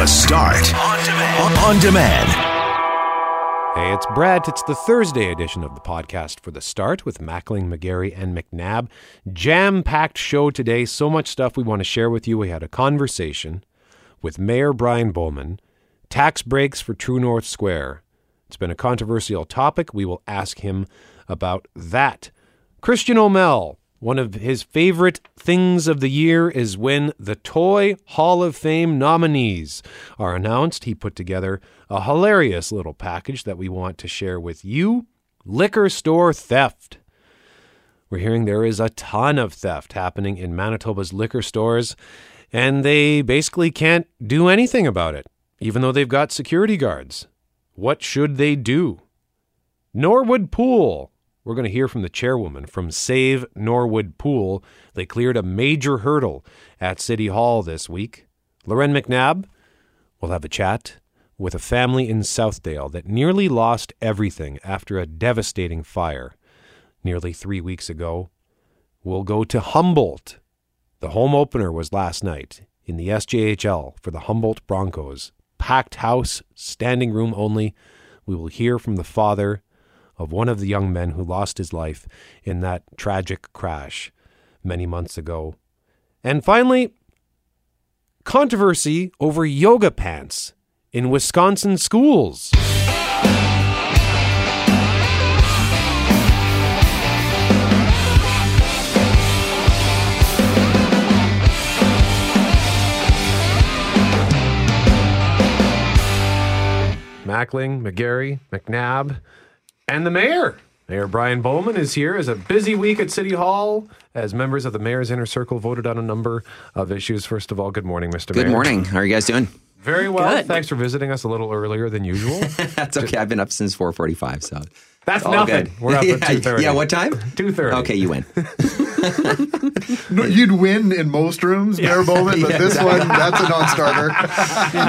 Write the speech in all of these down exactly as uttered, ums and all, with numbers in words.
The Start on demand. On demand. Hey, it's Brad. It's the Thursday edition of the podcast for The Start with Mackling, McGarry, and McNabb. Jam-packed show today. So much stuff we want to share with you. We had a conversation with Mayor Brian Bowman. Tax breaks for True North Square. It's been a controversial topic. We will ask him about that. Christian Aumell. One of his favorite things of the year is when the Toy Hall of Fame nominees are announced. He put together a hilarious little package that we want to share with you. Liquor store theft. We're hearing there is a ton of theft happening in Manitoba's liquor stores, and they basically can't do anything about it, even though they've got security guards. What should they do? Norwood Pool. We're going to hear from the chairwoman from Save Norwood Pool. They cleared a major hurdle at City Hall this week. Loren McNabb will have a chat with a family in Southdale that nearly lost everything after a devastating fire nearly three weeks ago. We'll go to Humboldt. The home opener was last night in the S J H L for the Humboldt Broncos. Packed house, standing room only. We will hear from the father of one of the young men who lost his life in that tragic crash many months ago. And finally, controversy over yoga pants in Wisconsin schools. Mackling, McGarry, McNabb, and the mayor. Mayor Brian Bowman is here. It's a busy week at City Hall as members of the mayor's inner circle voted on a number of issues. First of all, good morning, Mister Mayor. Good morning. How are you guys doing? Very well. Good. Thanks for visiting us a little earlier than usual. That's okay. I've been up since four forty-five, so that's all nothing. Good. We're up yeah, at two thirty. Yeah, what time? two thirty. Okay, you win. No, you'd win in most rooms, yeah. Mayor Bowman, but yeah, this exactly. one, that's a non-starter.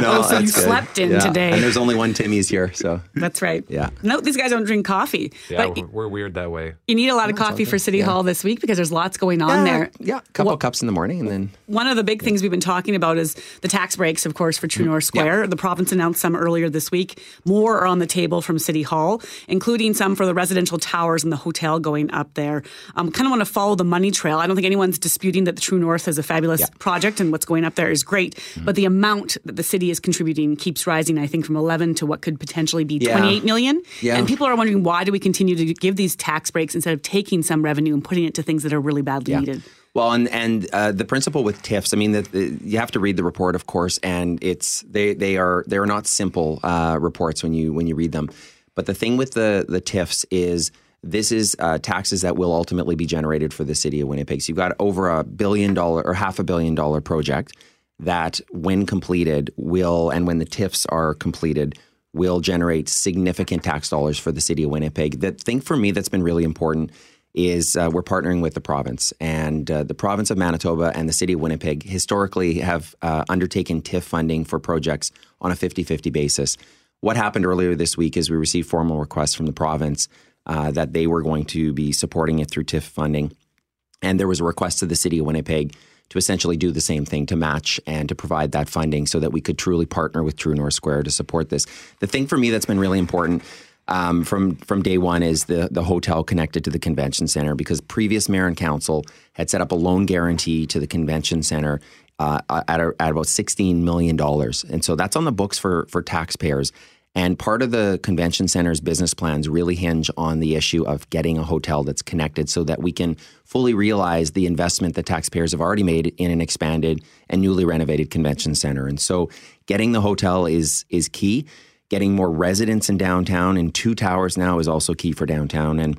No, oh, so you good. Slept in yeah. today. And there's only one Timmy's here, so. That's right. Yeah. No, these guys don't drink coffee. Yeah, but we're, we're weird that way. You need a lot of that's coffee for City yeah. Hall this week because there's lots going on yeah, there. Yeah, a couple well, of cups in the morning and then. One of the big yeah. things we've been talking about is the tax breaks, of course, for True North Square. Yeah. The province announced some earlier this week. More are on the table from City Hall, including some for the residential towers and the hotel going up there. Um, kind of want to follow the money trail. I don't think anyone's disputing that the True North is a fabulous yeah. project and what's going up there is great, mm-hmm. but the amount that the city is contributing keeps rising, I think, from eleven to what could potentially be yeah. twenty-eight million. Yeah. And people are wondering, why do we continue to give these tax breaks instead of taking some revenue and putting it to things that are really badly yeah. needed? Well, and and uh, the principle with T I Fs, I mean, the, the, you have to read the report, of course, and it's they they are they are not simple uh, reports when you when you read them. But the thing with the the T I Fs is this is uh, taxes that will ultimately be generated for the city of Winnipeg. So you've got over a billion dollar or half a billion dollar project that when completed will, and when the T I Fs are completed, will generate significant tax dollars for the city of Winnipeg. The thing for me that's been really important is uh, we're partnering with the province, and uh, the province of Manitoba and the city of Winnipeg historically have uh, undertaken T I F funding for projects on a fifty-fifty basis. What happened earlier this week is we received formal requests from the province Uh, that they were going to be supporting it through T I F funding. And there was a request to the city of Winnipeg to essentially do the same thing, to match and to provide that funding so that we could truly partner with True North Square to support this. The thing for me that's been really important um, from, from day one is the, the hotel connected to the convention center, because previous mayor and council had set up a loan guarantee to the convention center uh, at, a, at about sixteen million dollars. And so that's on the books for, for taxpayers. And part of the convention center's business plans really hinge on the issue of getting a hotel that's connected so that we can fully realize the investment that taxpayers have already made in an expanded and newly renovated convention center. And so getting the hotel is is key. Getting more residents in downtown and two towers now is also key for downtown. And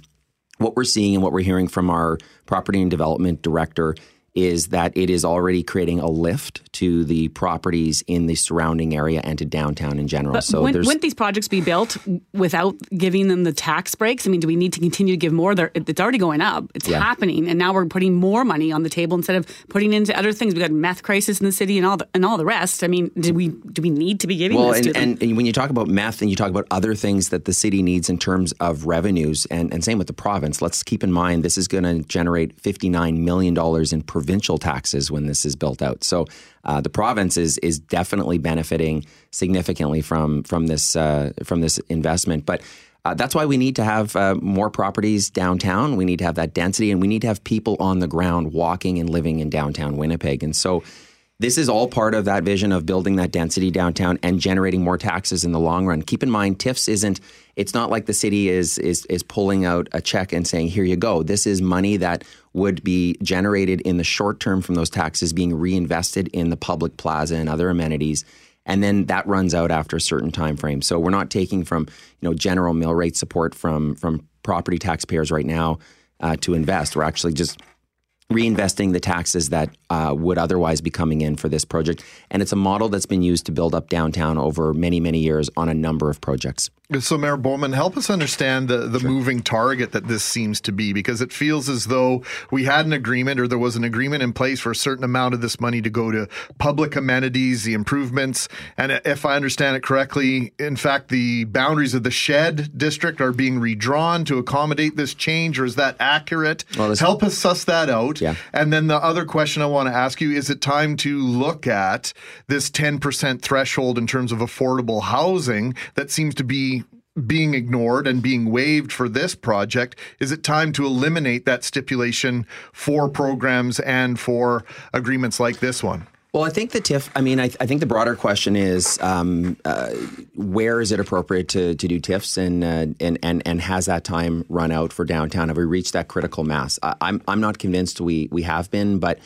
what we're seeing and what we're hearing from our property and development director is that it is already creating a lift to the properties in the surrounding area and to downtown in general. But so when, wouldn't these projects be built without giving them the tax breaks? I mean, do we need to continue to give more? They're, it's already going up. It's yeah. happening. And now we're putting more money on the table instead of putting into other things. We've got a meth crisis in the city and all the, and all the rest. I mean, do we do we need to be giving well, this and, to them? And, and when you talk about meth and you talk about other things that the city needs in terms of revenues, and, and same with the province, let's keep in mind this is going to generate fifty-nine million dollars in provisions provincial taxes when this is built out. So uh, the province is is definitely benefiting significantly from from this uh, from this investment. But uh, that's why we need to have uh, more properties downtown. We need to have that density, and we need to have people on the ground walking and living in downtown Winnipeg. And so this is all part of that vision of building that density downtown and generating more taxes in the long run. Keep in mind, TIFs isn't, it's not like the city is is is pulling out a check and saying, here you go. This is money that would be generated in the short term from those taxes being reinvested in the public plaza and other amenities. And then that runs out after a certain time frame. So we're not taking from, you know, general mill rate support from, from property taxpayers right now uh, to invest. We're actually just reinvesting the taxes that uh, would otherwise be coming in for this project. And it's a model that's been used to build up downtown over many, many years on a number of projects. So, Mayor Bowman, help us understand the, the sure. moving target that this seems to be, because it feels as though we had an agreement, or there was an agreement in place for a certain amount of this money to go to public amenities, the improvements. And if I understand it correctly, in fact, the boundaries of the shed district are being redrawn to accommodate this change, or is that accurate? Well, help us suss that out. Yeah. And then the other question I want to ask you, is it time to look at this ten percent threshold in terms of affordable housing that seems to be being ignored and being waived for this project? Is it time to eliminate that stipulation for programs and for agreements like this one? Well, I think the TIF, I mean, I, I think the broader question is um, uh, where is it appropriate to to do TIFs, and, uh, and and and has that time run out for downtown? Have we reached that critical mass? I, I'm I'm not convinced we we have been, but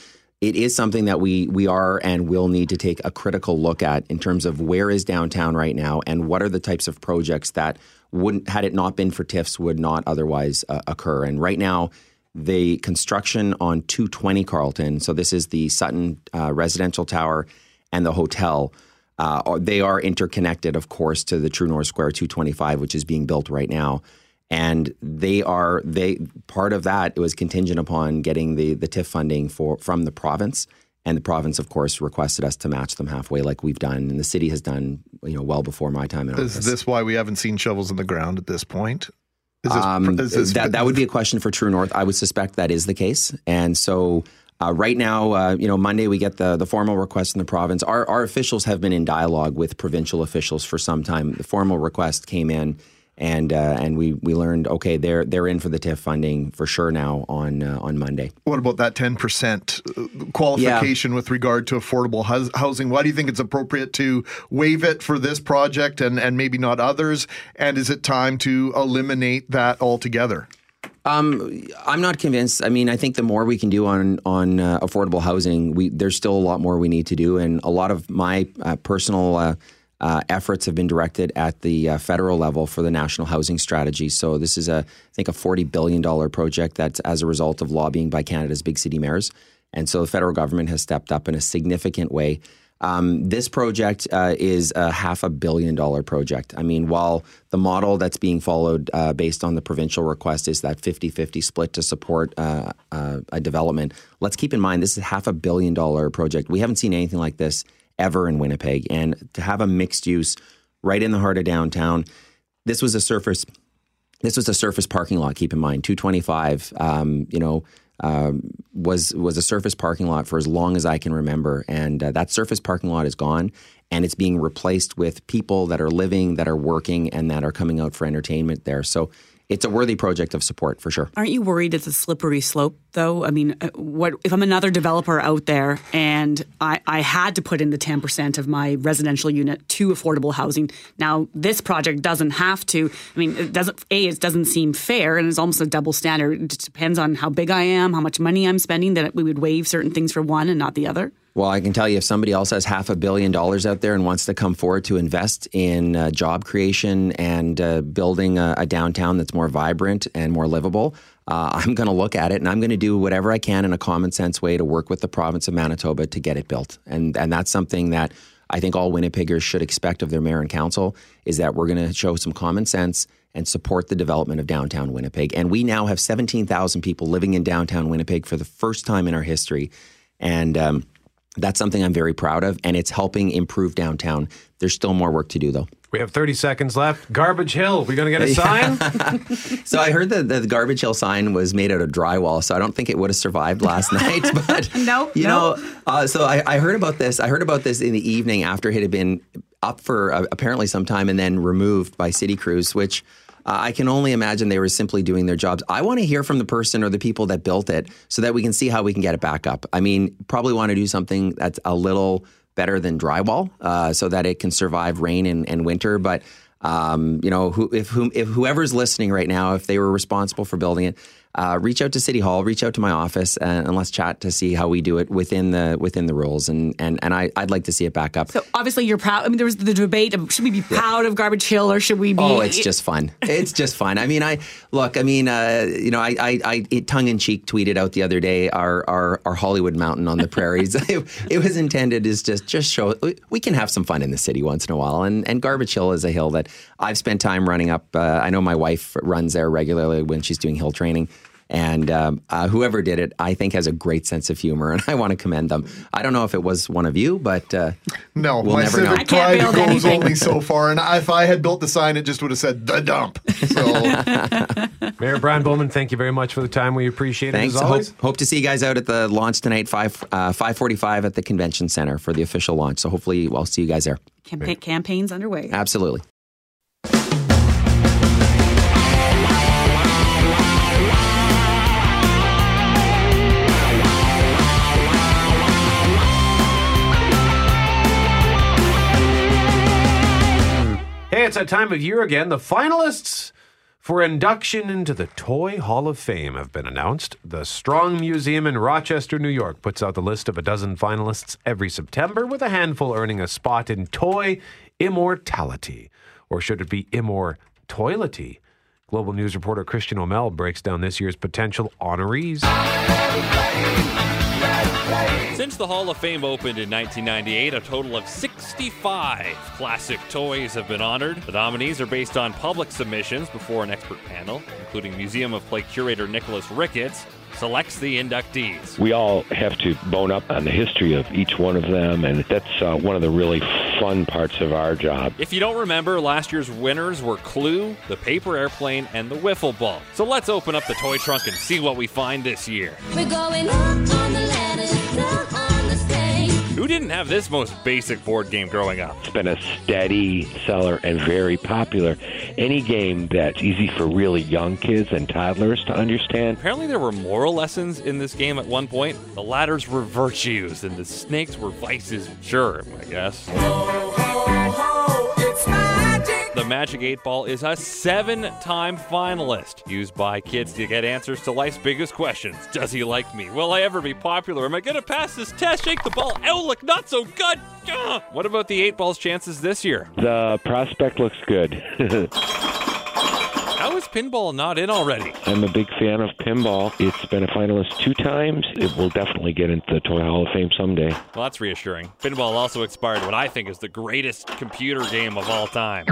it is something that we we are and will need to take a critical look at in terms of where is downtown right now and what are the types of projects that wouldn't, had it not been for TIFs, would not otherwise uh, occur. And right now, the construction on two twenty Carlton, so this is the Sutton uh, residential tower and the hotel, uh, they are interconnected, of course, to the True North Square two twenty-five, which is being built right now. And they are they part of that. It was contingent upon getting the the TIF funding for from the province, and the province, of course, requested us to match them halfway, like we've done, and the city has done, you know, well before my time in office. Is this why we haven't seen shovels in the ground at this point? Is this, um, is this... that that would be a question for True North. I would suspect that is the case, and so. Uh, right now, uh, you know, Monday we get the, the formal request from the province. Our our officials have been in dialogue with provincial officials for some time. The formal request came in, and uh, and we, we learned okay, they're they're in for the TIF funding for sure now on uh, on Monday. What about that ten percent qualification yeah. with regard to affordable hus- housing? Why do you think it's appropriate to waive it for this project and and maybe not others? And is it time to eliminate that altogether? Um, I'm not convinced. I mean, I think the more we can do on on uh, affordable housing, we there's still a lot more we need to do. And a lot of my uh, personal uh, uh, efforts have been directed at the uh, federal level for the National Housing Strategy. So this is, a, I think, a forty billion dollars project that's as a result of lobbying by Canada's big city mayors. And so the federal government has stepped up in a significant way. Um, this project uh, is a half a billion dollar project. I mean, while the model that's being followed uh, based on the provincial request is that fifty-fifty split to support uh, uh, a development, let's keep in mind this is a half a billion dollar project. We haven't seen anything like this ever in Winnipeg. And to have a mixed use right in the heart of downtown, this was a surface, this was a surface parking lot, keep in mind, two twenty-five, um, you know, Um, was was a surface parking lot for as long as I can remember. And uh, that surface parking lot is gone, and it's being replaced with people that are living, that are working, and that are coming out for entertainment there. So it's a worthy project of support for sure. Aren't you worried it's a slippery slope, though? I mean, what if I'm another developer out there and I, I had to put in the ten percent of my residential unit to affordable housing? Now, this project doesn't have to. I mean, it doesn't. A, it doesn't seem fair, and it's almost a double standard. It just depends on how big I am, how much money I'm spending, that we would waive certain things for one and not the other. Well, I can tell you, if somebody else has half a billion dollars out there and wants to come forward to invest in uh, job creation and uh, building a, a downtown that's more vibrant and more livable, uh, I'm going to look at it, and I'm going to do whatever I can in a common sense way to work with the province of Manitoba to get it built. And and that's something that I think all Winnipeggers should expect of their mayor and council, is that we're going to show some common sense and support the development of downtown Winnipeg. And we now have seventeen thousand people living in downtown Winnipeg for the first time in our history. And um That's something I'm very proud of, and it's helping improve downtown. There's still more work to do, though. We have thirty seconds left. Garbage Hill, we going to get a sign? So I heard that the Garbage Hill sign was made out of drywall, so I don't think it would have survived last night. But nope, you nope. know, uh, so I, I heard about this. I heard about this in the evening after it had been up for uh, apparently some time and then removed by city crews, which uh, I can only imagine they were simply doing their jobs. I want to hear from the person or the people that built it so that we can see how we can get it back up. I mean, probably want to do something that's a little better than drywall, uh, so that it can survive rain and, and winter. But um, you know, who, if, whom, if whoever's listening right now, if they were responsible for building it, uh, reach out to City Hall, reach out to my office, and, and let's chat to see how we do it within the within the rules. And and and I I'd like to see it back up. So obviously you're proud. I mean, there was the debate: should we be proud yeah. of Garbage Hill, or should we be? Oh, it's just fun. It's just fun. I mean, I look. I mean, uh, you know, I I, I it tongue in cheek tweeted out the other day our our, our Hollywood Mountain on the prairies. it, it was intended as just just show we can have some fun in the city once in a while. And and Garbage Hill is a hill that I've spent time running up. Uh, I know my wife runs there regularly when she's doing hill training. And um, uh, whoever did it, I think, has a great sense of humor, and I want to commend them. I don't know if it was one of you, but uh, no, we'll my never civic know. Pride goes anything. Only so far, and if I had built the sign, it just would have said the dump. So, Mayor Brian Bowman, thank you very much for the time. We appreciate it. Thanks. As always. Hope, hope to see you guys out at the launch tonight, five uh, five forty five at the convention center for the official launch. So hopefully, I'll see you guys there. Campa- campaign's underway. Absolutely. Hey, it's that time of year again. The finalists for induction into the Toy Hall of Fame have been announced. The Strong Museum in Rochester, New York, puts out the list of a dozen finalists every September, with a handful earning a spot in Toy Immortality. Or should it be Immortoility? Global News reporter Christian Aumell breaks down this year's potential honorees. Since the Hall of Fame opened in nineteen ninety-eight, a total of sixty-five classic toys have been honored. The nominees are based on public submissions before an expert panel, including Museum of Play curator Nicholas Ricketts, selects the inductees. We all have to bone up on the history of each one of them, and that's uh, one of the really fun parts of our job. If you don't remember, last year's winners were Clue, the paper airplane, and the Wiffle Ball. So let's open up the toy trunk and see what we find this year. We're going up on the ladder, up on the stage. Who didn't have this most basic board game growing up? It's been a steady seller and very popular. Any game that's easy for really young kids and toddlers to understand. Apparently there were moral lessons in this game at one point. The ladders were virtues and the snakes were vices. Sure, I guess. Ho, ho, ho, it's magic. The Magic Eight Ball is a seven-time finalist, used by kids to get answers to life's biggest questions. Does he like me? Will I ever be popular? Am I going to pass this test? Shake the ball. Ow, look, not so good. Ugh. What about the Eight Ball's chances this year? The prospect looks good. How is pinball not in already? I'm a big fan of pinball. It's been a finalist two times. It will definitely get into the Toy Hall of Fame someday. Well, that's reassuring. Pinball also inspired what I think is the greatest computer game of all time.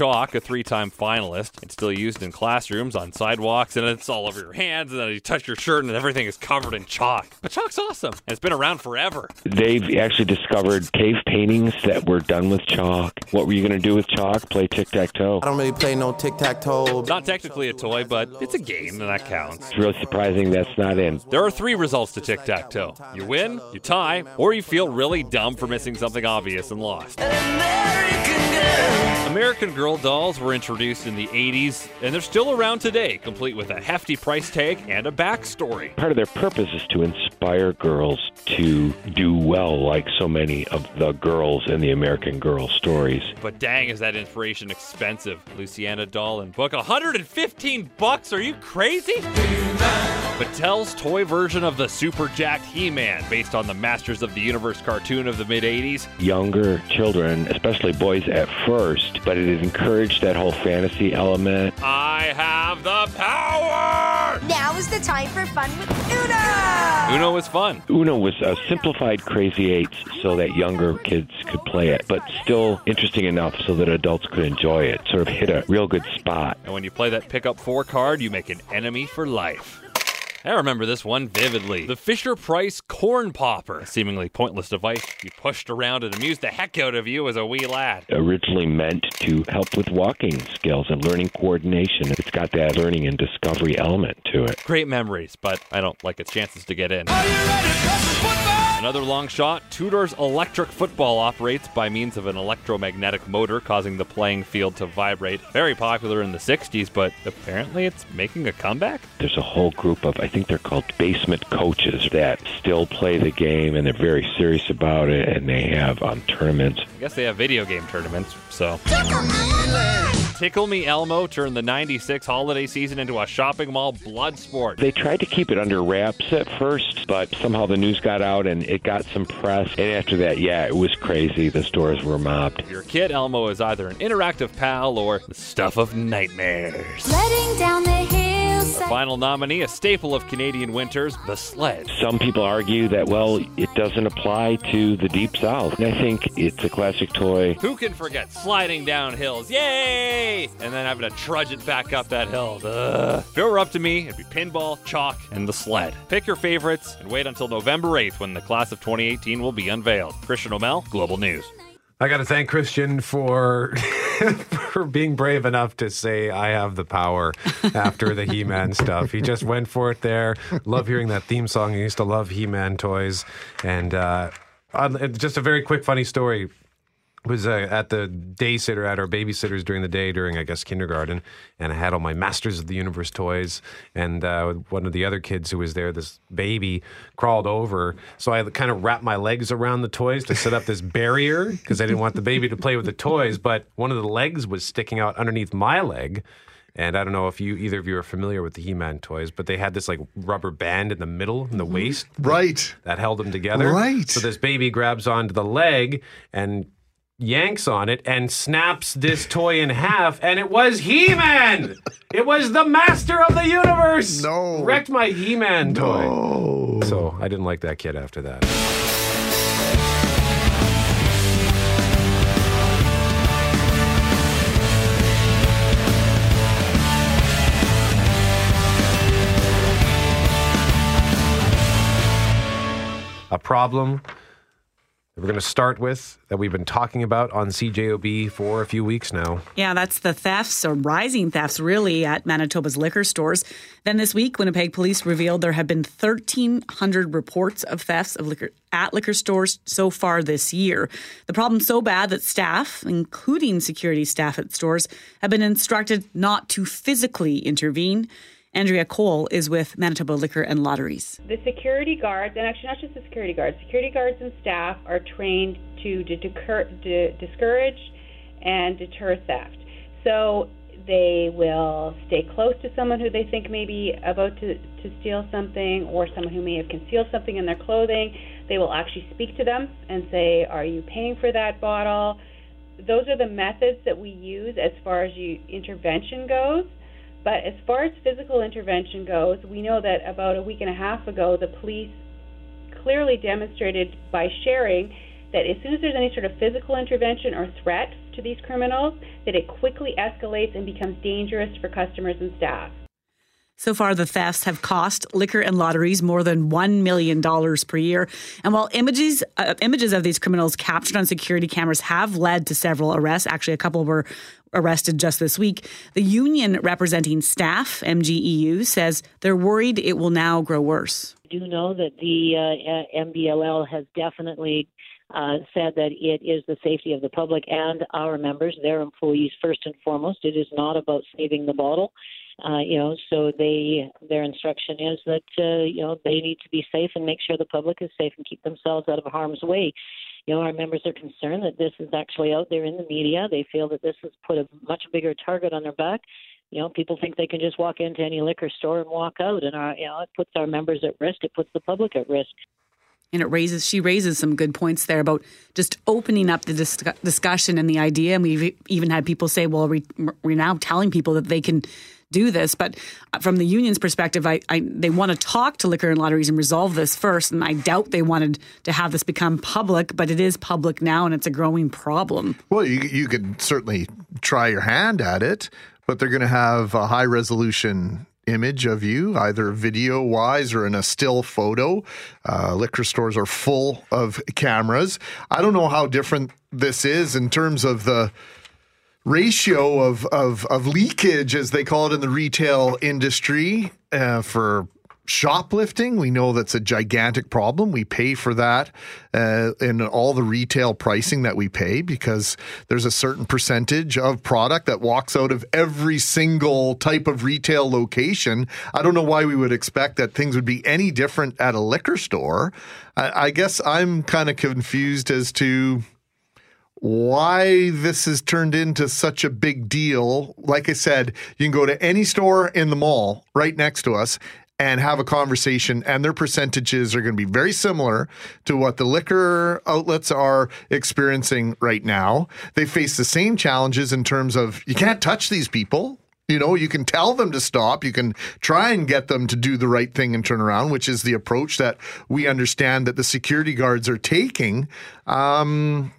Chalk, a three-time finalist. It's still used in classrooms, on sidewalks, and it's all over your hands, and then you touch your shirt, and everything is covered in chalk. But chalk's awesome, and it's been around forever. They've actually discovered cave paintings that were done with chalk. What were you going to do with chalk? Play tic-tac-toe. I don't really play no tic-tac-toe. Not technically a toy, but it's a game, and that counts. It's really surprising that's not in. There are three results to tic-tac-toe. You win, you tie, or you feel really dumb for missing something obvious and lost. American Girl dolls were introduced in the eighties, and they're still around today, complete with a hefty price tag and a backstory. Part of their purpose is to inspire girls to do well, like so many of the girls in the American Girl stories. But dang, is that inspiration expensive. Luciana doll and book, one hundred fifteen bucks. Are you crazy? He-Man. Mattel's toy version of the super jacked He-Man, based on the Masters of the Universe cartoon of the mid-eighties. Younger children, especially boys at first, but it is encouraged that whole fantasy element. I have the power! Now is the time for fun with Uno! Uno is fun. Uno was a simplified Crazy Eights so that younger kids could play it, but still interesting enough so that adults could enjoy it. Sort of hit a real good spot. And when you play that pick up four card, you make an enemy for life. I remember this one vividly. The Fisher-Price Corn Popper, a seemingly pointless device you pushed around and amused the heck out of you as a wee lad. Originally meant to help with walking skills and learning coordination. It's got that learning and discovery element to it. Great memories, but I don't like its chances to get in. Are you ready to press the football? Another long shot, Tudor's electric football operates by means of an electromagnetic motor causing the playing field to vibrate. Very popular in the sixties, but apparently it's making a comeback? There's a whole group of, I think they're called basement coaches that still play the game and they're very serious about it, and they have um, tournaments. I guess they have video game tournaments, so. Tickle Me, Tickle Me Elmo turned the ninety-six holiday season into a shopping mall blood sport. They tried to keep it under wraps at first, but somehow the news got out and it got some press. And after that, yeah, it was crazy. The stores were mobbed. Your kid Elmo is either an interactive pal or the stuff of nightmares. Letting down the hill. The final nominee, a staple of Canadian winters, the sled. Some people argue that, well, it doesn't apply to the Deep South. And I think it's a classic toy. Who can forget sliding down hills? Yay! And then having to trudge it back up that hill. Ugh. If it were up to me, it'd be pinball, chalk, and the sled. Pick your favorites and wait until November eighth when the class of twenty eighteen will be unveiled. Christian Aumell, Global News. I got to thank Christian for, for being brave enough to say I have the power after the He-Man stuff. He just went for it there. Love hearing that theme song. I used to love He-Man toys. And uh, just a very quick, funny story. Was uh, at the day sitter at our babysitters during the day during, I guess, kindergarten. And I had all my Masters of the Universe toys. And uh, one of the other kids who was there, this baby, crawled over. So I kind of wrapped my legs around the toys to set up this barrier because I didn't want the baby to play with the toys. But one of the legs was sticking out underneath my leg. And I don't know if you either of you are familiar with the He-Man toys, but they had this like rubber band in the middle, in the waist. Right. That held them together. Right. So this baby grabs onto the leg and yanks on it and snaps this toy in half, and it was He-Man! It was the Master of the Universe! No. Wrecked my He-Man toy. No. So I didn't like that kid after that. A problem we're going to start with that we've been talking about on C J O B for a few weeks now. Yeah, that's the thefts or rising thefts, really, at Manitoba's liquor stores. Then this week, Winnipeg police revealed there have been one thousand three hundred reports of thefts of liquor at liquor stores so far this year. The problem's so bad that staff, including security staff at stores, have been instructed not to physically intervene. Andrea Cole is with Manitoba Liquor and Lotteries. The security guards, and actually not just the security guards, security guards and staff are trained to, to, decur, to discourage and deter theft. So they will stay close to someone who they think may be about to, to steal something, or someone who may have concealed something in their clothing. They will actually speak to them and say, "Are you paying for that bottle?" Those are the methods that we use as far as you, intervention goes. But as far as physical intervention goes, we know that about a week and a half ago, the police clearly demonstrated by sharing that as soon as there's any sort of physical intervention or threat to these criminals, that it quickly escalates and becomes dangerous for customers and staff. So far, the thefts have cost liquor and lotteries more than one million dollars per year. And while images uh, images of these criminals captured on security cameras have led to several arrests, actually a couple were arrested just this week, the union representing staff, M G E U, says they're worried it will now grow worse. I do know that the uh, M B L L has definitely uh, said that it is the safety of the public and our members, their employees, first and foremost. It is not about saving the bottle. Uh, you know, so they their instruction is that, uh, you know, they need to be safe and make sure the public is safe and keep themselves out of harm's way. You know, our members are concerned that this is actually out there in the media. They feel that this has put a much bigger target on their back. You know, people think they can just walk into any liquor store and walk out, and our, you know, it puts our members at risk. It puts the public at risk. And it raises, she raises some good points there about just opening up the dis- discussion and the idea. And we've even had people say, well, we, we're now telling people that they can do this. But from the union's perspective, I, I they want to talk to liquor and lotteries and resolve this first. And I doubt they wanted to have this become public, but it is public now and it's a growing problem. Well, you, you could certainly try your hand at it, but they're going to have a high resolution image of you, either video-wise or in a still photo. Uh, liquor stores are full of cameras. I don't know how different this is in terms of the ratio of of, of leakage, as they call it in the retail industry, uh, for shoplifting. We know that's a gigantic problem. We pay for that uh, in all the retail pricing that we pay, because there's a certain percentage of product that walks out of every single type of retail location. I don't know why we would expect that things would be any different at a liquor store. I, I guess I'm kind of confused as to why this has turned into such a big deal. Like I said, you can go to any store in the mall right next to us and have a conversation, and their percentages are going to be very similar to what the liquor outlets are experiencing right now. They face the same challenges in terms of, you can't touch these people. You know, you can tell them to stop. You can try and get them to do the right thing and turn around, which is the approach that we understand that the security guards are taking. Um...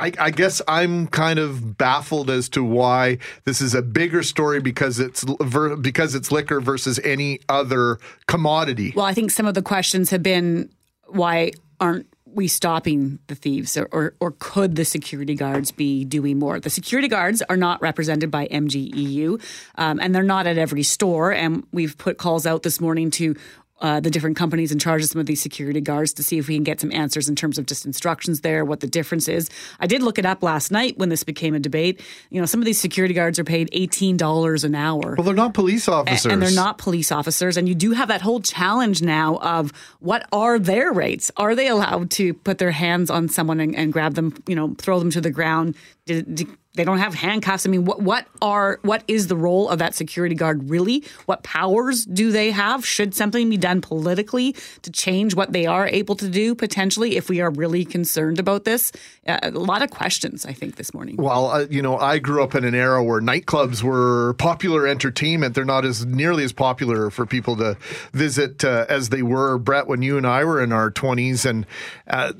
I, I guess I'm kind of baffled as to why this is a bigger story because it's ver, because it's liquor versus any other commodity. Well, I think some of the questions have been, why aren't we stopping the thieves, or, or, or could the security guards be doing more? The security guards are not represented by M G E U, um, and they're not at every store. And we've put calls out this morning to Uh, the different companies in charge of some of these security guards to see if we can get some answers in terms of just instructions there, what the difference is. I did look it up last night when this became a debate. You know, some of these security guards are paid eighteen dollars an hour. Well, they're not police officers. And, and they're not police officers. And you do have that whole challenge now of, what are their rates? Are they allowed to put their hands on someone and, and grab them, you know, throw them to the ground? Did, did, They don't have handcuffs. I mean, what what are what is the role of that security guard really? What powers do they have? Should something be done politically to change what they are able to do potentially if we are really concerned about this? Uh, a lot of questions, I think, this morning. Well, uh, you know, I grew up in an era where nightclubs were popular entertainment. They're not as nearly as popular for people to visit uh, as they were, Brett, when you and I were in our twenties, and uh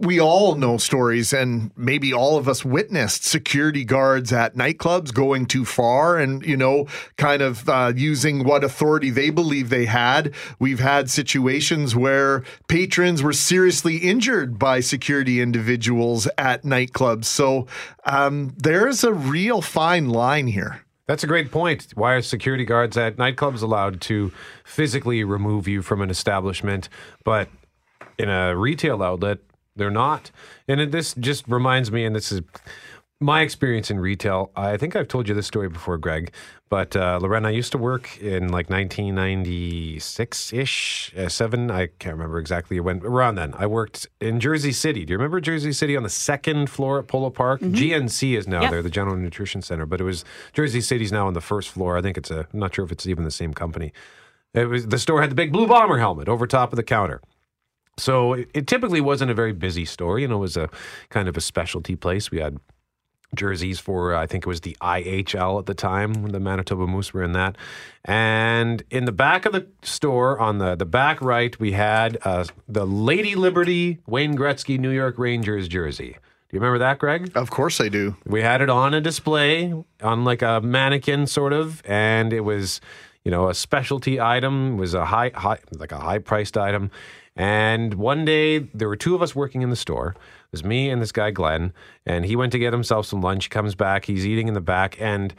we all know stories, and maybe all of us witnessed security guards at nightclubs going too far and, you know, kind of uh, using what authority they believe they had. We've had situations where patrons were seriously injured by security individuals at nightclubs. So um, there's a real fine line here. That's a great point. Why are security guards at nightclubs allowed to physically remove you from an establishment, but in a retail outlet, they're not? And it, this just reminds me, and this is my experience in retail. I think I've told you this story before, Greg, but uh, Loren, I used to work in like nineteen ninety-six-ish, uh, seven. I can't remember exactly when, around then. I worked in Jersey City. Do you remember Jersey City on the second floor at Polo Park? Mm-hmm. G N C is now yep. there, the General Nutrition Center, but it was Jersey City's now on the first floor. I think it's a, I'm not sure if it's even the same company. It was, the store had the big blue bomber helmet over top of the counter. So it, it typically wasn't a very busy store. You know, it was a kind of a specialty place. We had jerseys for, I think it was the I H L at the time, when the Manitoba Moose were in that. And in the back of the store, on the, the back right, we had uh, the Lady Liberty Wayne Gretzky New York Rangers jersey. Do you remember that, Greg? Of course I do. We had it on a display, on like a mannequin sort of, and it was, you know, a specialty item, was a high, high like a high-priced item. And one day, there were two of us working in the store. It was me and this guy, Glenn, and he went to get himself some lunch. He comes back, he's eating in the back, and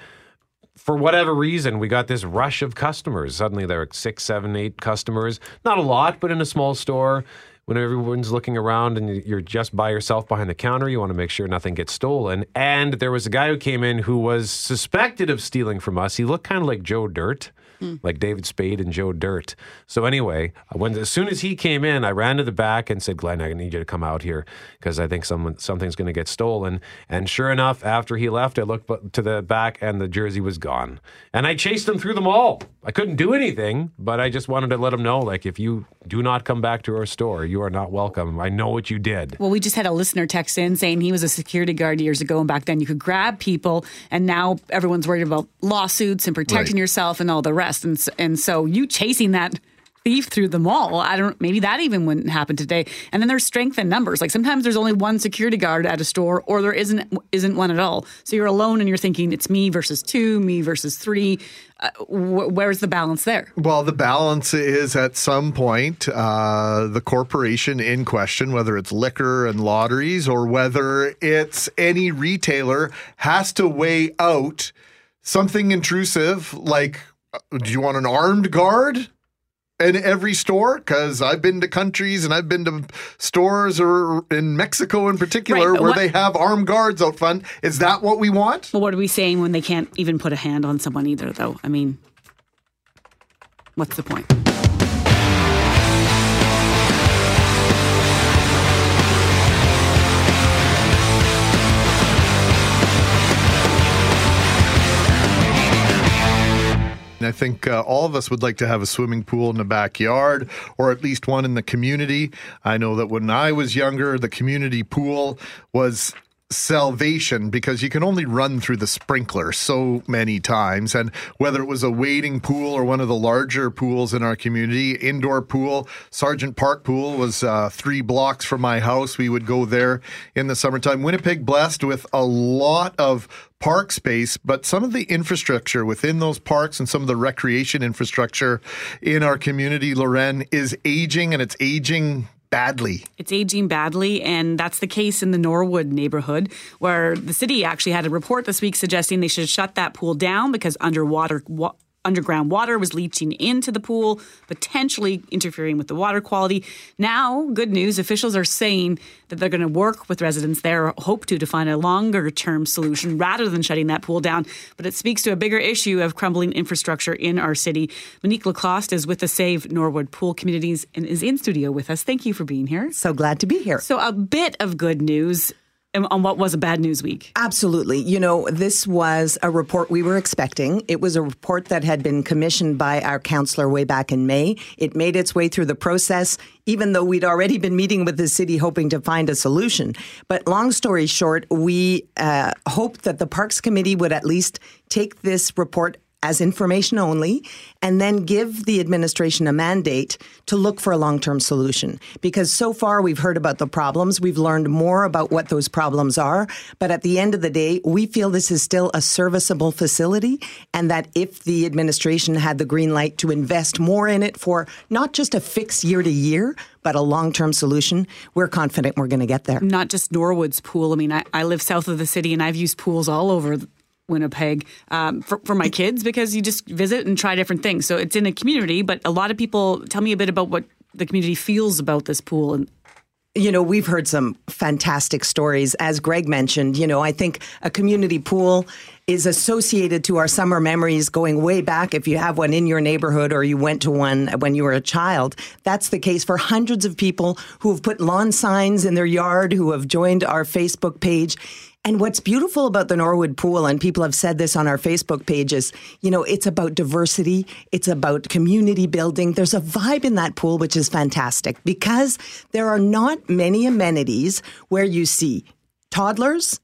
for whatever reason, we got this rush of customers. Suddenly, there were six, seven, eight customers. Not a lot, but in a small store, when everyone's looking around and you're just by yourself behind the counter, you want to make sure nothing gets stolen. And there was a guy who came in who was suspected of stealing from us. He looked kind of like Joe Dirt, mm. like David Spade and Joe Dirt. So anyway, when as soon as he came in, I ran to the back and said, Glenn, I need you to come out here because I think someone something's going to get stolen. And sure enough, after he left, I looked to the back and the jersey was gone. And I chased him through the mall. I couldn't do anything, but I just wanted to let him know, like, if you do not come back to our store, you You are not welcome. I know what you did. Well, we just had a listener text in saying he was a security guard years ago, and back then you could grab people, and now everyone's worried about lawsuits and protecting right. yourself and all the rest. And, and so you chasing that thief through the mall. I don't, maybe that even wouldn't happen today. And then there's strength in numbers. Like sometimes there's only one security guard at a store or there isn't, isn't one at all. So you're alone and you're thinking it's me versus two, me versus three. Uh, wh- where's the balance there? Well, the balance is at some point uh, the corporation in question, whether it's liquor and lotteries or whether it's any retailer, has to weigh out something intrusive like, do you want an armed guard in every store? Because I've been to countries and I've been to stores, or in Mexico in particular, right, where what, they have armed guards out front. Is that what we want? Well, what are we saying when they can't even put a hand on someone either, though? I mean, what's the point? I think uh, all of us would like to have a swimming pool in the backyard, or at least one in the community. I know that when I was younger, the community pool was salvation because you can only run through the sprinkler so many times. And whether it was a wading pool or one of the larger pools in our community, indoor pool, Sergeant Park Pool was uh, three blocks from my house. We would go there in the summertime. Winnipeg blessed with a lot of park space, but some of the infrastructure within those parks and some of the recreation infrastructure in our community, Lorraine, is aging, and it's aging badly. It's aging badly, and that's the case in the Norwood neighborhood, where the city actually had a report this week suggesting they should shut that pool down because underwater wa- underground water was leaching into the pool, potentially interfering with the water quality. Now, good news, officials are saying that they're going to work with residents there, hope to, to find a longer-term solution rather than shutting that pool down. But it speaks to a bigger issue of crumbling infrastructure in our city. Monique Lacoste is with the Save Norwood Pool Communities and is in studio with us. Thank you for being here. So glad to be here. So a bit of good news on what was a bad news week. Absolutely. You know, this was a report we were expecting. It was a report that had been commissioned by our councillor way back in May. It made its way through the process, even though we'd already been meeting with the city hoping to find a solution. But long story short, we uh, hoped that the Parks Committee would at least take this report as information only, and then give the administration a mandate to look for a long-term solution. Because so far we've heard about the problems, we've learned more about what those problems are, but at the end of the day, we feel this is still a serviceable facility, and that if the administration had the green light to invest more in it for not just a fixed year-to-year, but a long-term solution, we're confident we're going to get there. Not just Norwood's pool. I mean, I, I live south of the city, and I've used pools all over Winnipeg um, for, for my kids, because you just visit and try different things. So it's in a community, but a lot of people, tell me a bit about what the community feels about this pool. And you know, we've heard some fantastic stories. As Greg mentioned, you know, I think a community pool is associated to our summer memories going way back. If you have one in your neighborhood or you went to one when you were a child, that's the case for hundreds of people who have put lawn signs in their yard, who have joined our Facebook page. And what's beautiful about the Norwood Pool, and people have said this on our Facebook page, is, you know, it's about diversity. It's about community building. There's a vibe in that pool, which is fantastic, because there are not many amenities where you see toddlers,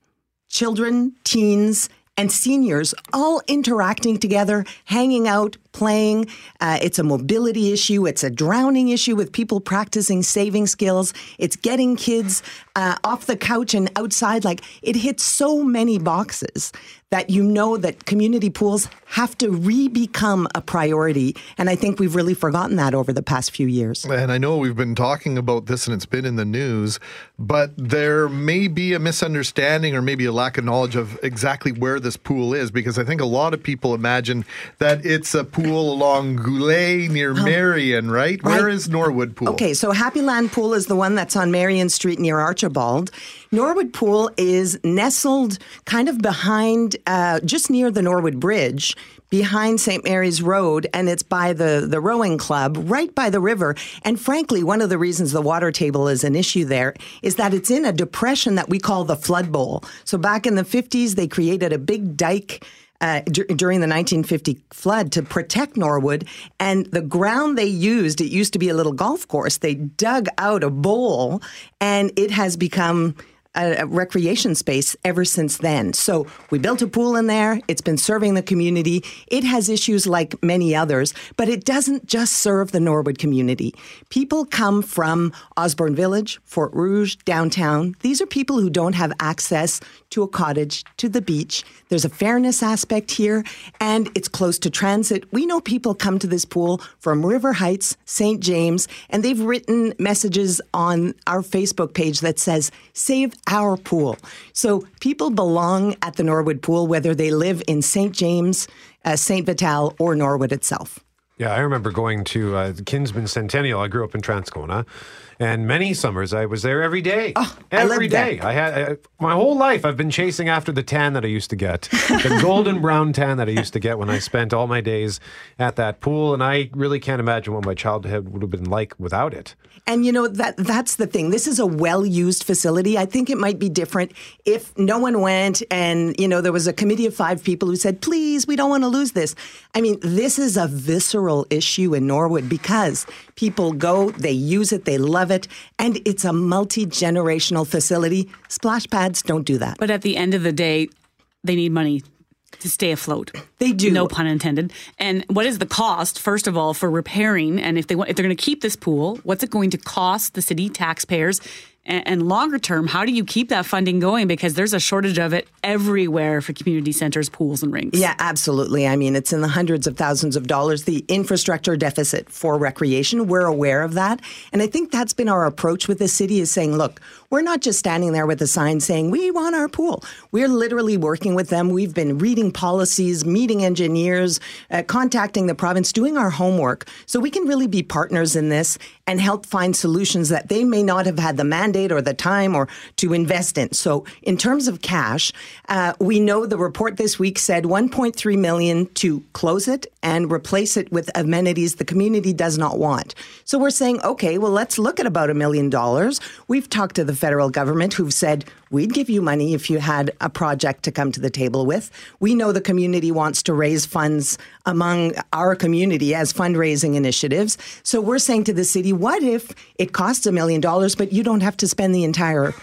children, teens, and seniors all interacting together, hanging out, playing. Uh, it's a mobility issue. It's a drowning issue with people practicing saving skills. It's getting kids uh, off the couch and outside. Like, it hits so many boxes that you know that community pools have to re-become a priority. And I think we've really forgotten that over the past few years. And I know we've been talking about this and it's been in the news, but there may be a misunderstanding or maybe a lack of knowledge of exactly where this pool is, because I think a lot of people imagine that it's a pool along Goulet near oh, Marion, right? right? Where is Norwood Pool? Okay, so Happy Land Pool is the one that's on Marion Street near Archibald. Norwood Pool is nestled kind of behind, uh, just near the Norwood Bridge, behind Saint Mary's Road, and it's by the, the rowing club, right by the river. And frankly, one of the reasons the water table is an issue there is that it's in a depression that we call the flood bowl. So back in the fifties, they created a big dike Uh, d- during the nineteen fifty flood to protect Norwood, and the ground they used, it used to be a little golf course. They dug out a bowl, and it has become a, a recreation space ever since then. So we built a pool in there. It's been serving the community. It has issues like many others, but it doesn't just serve the Norwood community. People come from Osborne Village, Fort Rouge, downtown. These are people who don't have access to a cottage, to the beach. There's a fairness aspect here, and it's close to transit. We know people come to this pool from River Heights, Saint James, and they've written messages on our Facebook page that says, "Save our pool." So people belong at the Norwood Pool, whether they live in Saint James, uh, Saint Vital, or Norwood itself. Yeah, I remember going to uh, Kinsman Centennial. I grew up in Transcona, and many summers I was there every day. Oh, every I day, that. I had I, my whole life. I've been chasing after the tan that I used to get, the golden brown tan that I used to get when I spent all my days at that pool. And I really can't imagine what my childhood would have been like without it. And you know that that's the thing. This is a well-used facility. I think it might be different if no one went, and you know there was a committee of five people who said, "Please, we don't want to lose this." I mean, this is a visceral issue in Norwood because people go, they use it, they love it, and it's a multi-generational facility. Splash pads don't do that. But at the end of the day, they need money to stay afloat. They do. No pun intended. And what is the cost, first of all, for repairing? And if, they want, if they're going to keep this pool, what's it going to cost the city, taxpayers? And, and longer term, how do you keep that funding going? Because there's a shortage of it everywhere for community centers, pools, and rinks. Yeah, absolutely. I mean, it's in the hundreds of thousands of dollars, the infrastructure deficit for recreation. We're aware of that. And I think that's been our approach with the city is saying, look, we're not just standing there with a sign saying, we want our pool. We're literally working with them. We've been reading policies, meeting engineers, uh, contacting the province, doing our homework. So we can really be partners in this and help find solutions that they may not have had the mandate or the time or to invest in. So in terms of cash, uh, we know the report this week said one point three million dollars to close it and replace it with amenities the community does not want. So we're saying, okay, well, let's look at about a million dollars. We've talked to the federal government who've said, we'd give you money if you had a project to come to the table with. We know the community wants to raise funds among our community as fundraising initiatives. So we're saying to the city, what if it costs a million dollars, but you don't have to spend the entire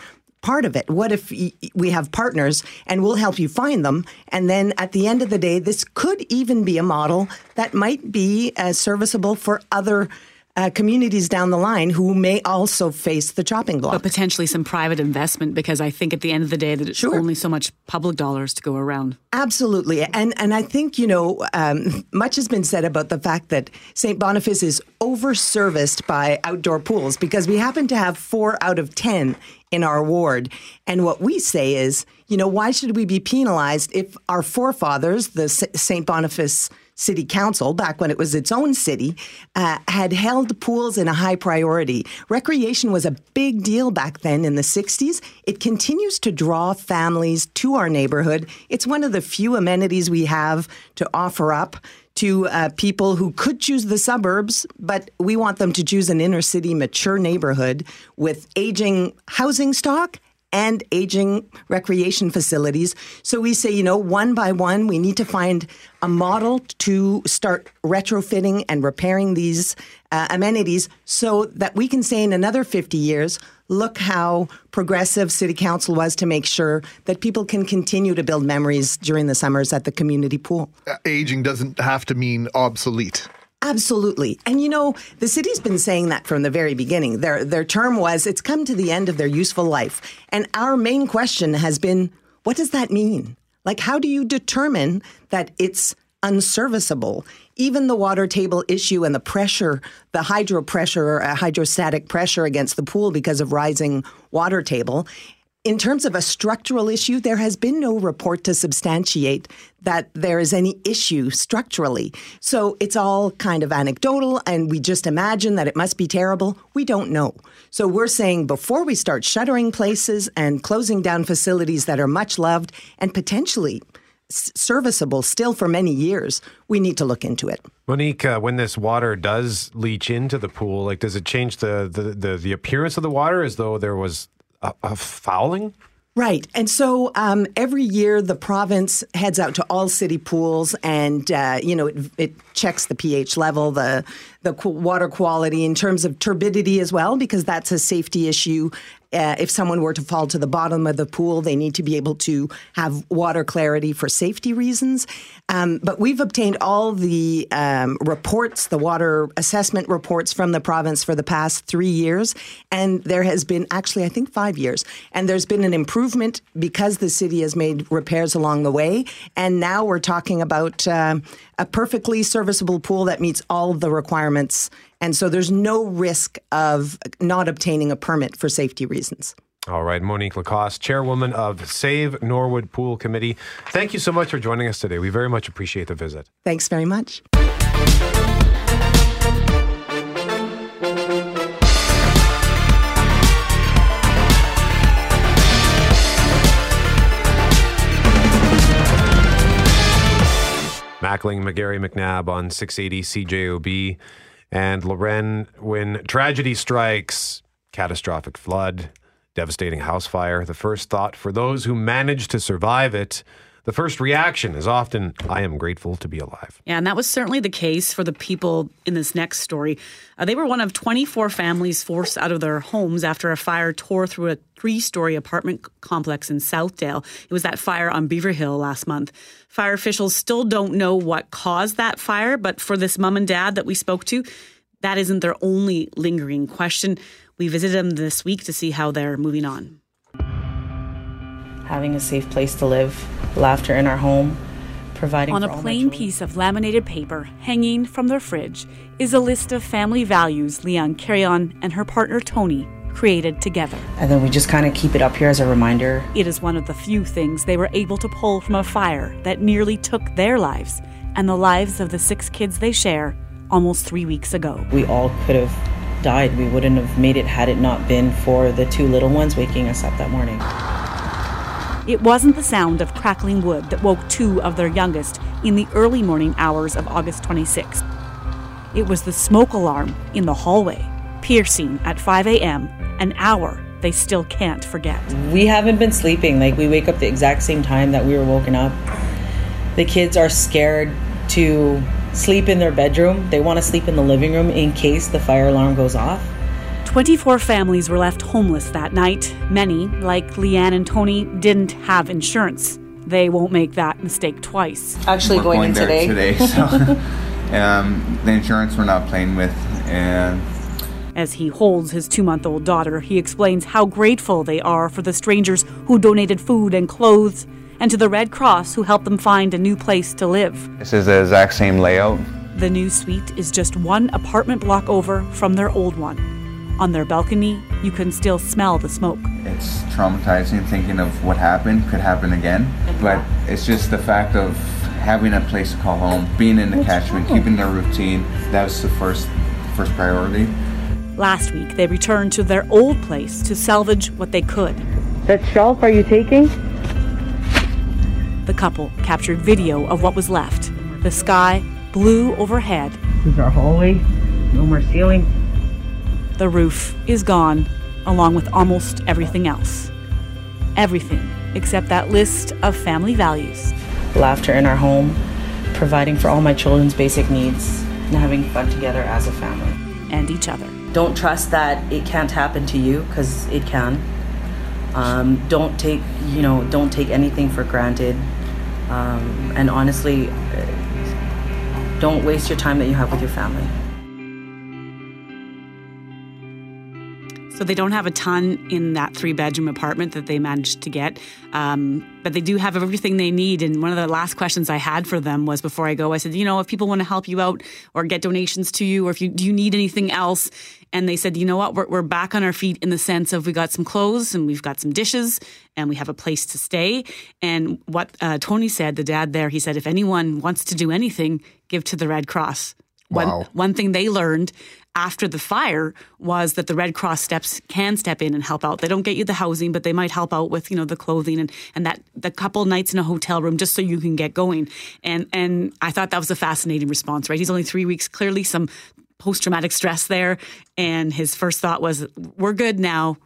part of it? What if we have partners and we'll help you find them? And then at the end of the day, this could even be a model that might be uh, serviceable for other Uh, communities down the line who may also face the chopping block. But potentially some private investment, because I think at the end of the day that it's sure. only so much public dollars to go around. Absolutely. And and I think, you know, um, much has been said about the fact that Saint Boniface is over-serviced by outdoor pools because we happen to have four out of ten in our ward. And what we say is, you know, why should we be penalized if our forefathers, the Saint Boniface City Council, back when it was its own city, uh, had held pools in a high priority. Recreation was a big deal back then in the sixties. It continues to draw families to our neighborhood. It's one of the few amenities we have to offer up to uh, people who could choose the suburbs, but we want them to choose an inner city mature neighborhood with aging housing stock and aging recreation facilities. So we say, you know, one by one, we need to find a model to start retrofitting and repairing these uh, amenities so that we can say in another fifty years, look how progressive City Council was to make sure that people can continue to build memories during the summers at the community pool. Uh, aging doesn't have to mean obsolete. Absolutely. And, you know, the city's been saying that from the very beginning. Their their term was, it's come to the end of their useful life. And our main question has been, what does that mean? Like, how do you determine that it's unserviceable? Even the water table issue and the pressure, the hydro pressure, uh, hydrostatic pressure against the pool because of rising water table. In terms of a structural issue, there has been no report to substantiate that there is any issue structurally. So it's all kind of anecdotal, and we just imagine that it must be terrible. We don't know. So we're saying before we start shuttering places and closing down facilities that are much loved and potentially serviceable still for many years, we need to look into it. Monique, uh, when this water does leach into the pool, like, does it change the the, the, the appearance of the water as though there was A, a fouling? Right. And so um, every year the province heads out to all city pools and, uh, you know, it, it checks the pH level, the the water quality, in terms of turbidity as well, because that's a safety issue. Uh, if someone were to fall to the bottom of the pool, they need to be able to have water clarity for safety reasons. Um, but we've obtained all the um, reports, the water assessment reports from the province for the past three years. And there has been actually, I think, five years. And there's been an improvement because the city has made repairs along the way. And now we're talking about um, a perfectly serviceable pool that meets all the requirements. And so there's no risk of not obtaining a permit for safety reasons. All right. Monique Lacoste, chairwoman of Save Norwood Pool Committee. Thank you so much for joining us today. We very much appreciate the visit. Thanks very much. Mackling, McGarry, McNabb on six eighty C J O B. And Lorraine, when tragedy strikes, catastrophic flood, devastating house fire, the first thought for those who manage to survive it, the first reaction is often, I am grateful to be alive. Yeah, and that was certainly the case for the people in this next story. Uh, they were one of twenty-four families forced out of their homes after a fire tore through a three-story apartment complex in Southdale. It was that fire on Beaver Hill last month. Fire officials still don't know what caused that fire, but for this mom and dad that we spoke to, that isn't their only lingering question. We visited them this week to see how they're moving on. Having a safe place to live, laughter in our home, providing on a plain piece of laminated paper hanging from their fridge is a list of family values Leon Carrion and her partner Tony created together. And then we just kind of keep it up here as a reminder. It is one of the few things they were able to pull from a fire that nearly took their lives and the lives of the six kids they share almost three weeks ago. We all could have died. We wouldn't have made it had it not been for the two little ones waking us up that morning. It wasn't the sound of crackling wood that woke two of their youngest in the early morning hours of August twenty-sixth. It was the smoke alarm in the hallway, piercing at five a.m., an hour they still can't forget. We haven't been sleeping. Like, we wake up the exact same time that we were woken up. The kids are scared to sleep in their bedroom. They want to sleep in the living room in case the fire alarm goes off. twenty-four families were left homeless that night. Many, like Leanne and Tony, didn't have insurance. They won't make that mistake twice. Actually, we're going, going in today. today so, um, the insurance we're not playing with. And as he holds his two-month-old daughter, he explains how grateful they are for the strangers who donated food and clothes, and to the Red Cross who helped them find a new place to live. This is the exact same layout. The new suite is just one apartment block over from their old one. On their balcony, you can still smell the smoke. It's traumatizing thinking of what happened could happen again, but it's just the fact of having a place to call home, being in the catchment, keeping their routine. That was the first, first priority. Last week, they returned to their old place to salvage what they could. That shelf, are you taking? The couple captured video of what was left. The sky, blue overhead. This is our hallway, no more ceiling. The roof is gone, along with almost everything else. Everything except that list of family values. Laughter in our home, providing for all my children's basic needs, and having fun together as a family. And each other. Don't trust that it can't happen to you, because it can. Um, don't take, you know, don't take anything for granted. Um, and honestly, don't waste your time that you have with your family. So they don't have a ton in that three-bedroom apartment that they managed to get, um, but they do have everything they need. And one of the last questions I had for them was, before I go, I said, you know, if people want to help you out or get donations to you, or if you do you need anything else? And they said, you know what, we're, we're back on our feet in the sense of we got some clothes and we've got some dishes and we have a place to stay. And what uh, Tony said, the dad there, he said, if anyone wants to do anything, give to the Red Cross. Wow. One, one thing they learned after the fire was that the Red Cross steps can step in and help out. They don't get you the housing, but they might help out with, you know, the clothing and, and that the couple nights in a hotel room just so you can get going. And and I thought that was a fascinating response, right? He's only three weeks, clearly some post-traumatic stress there. And his first thought was, we're good now.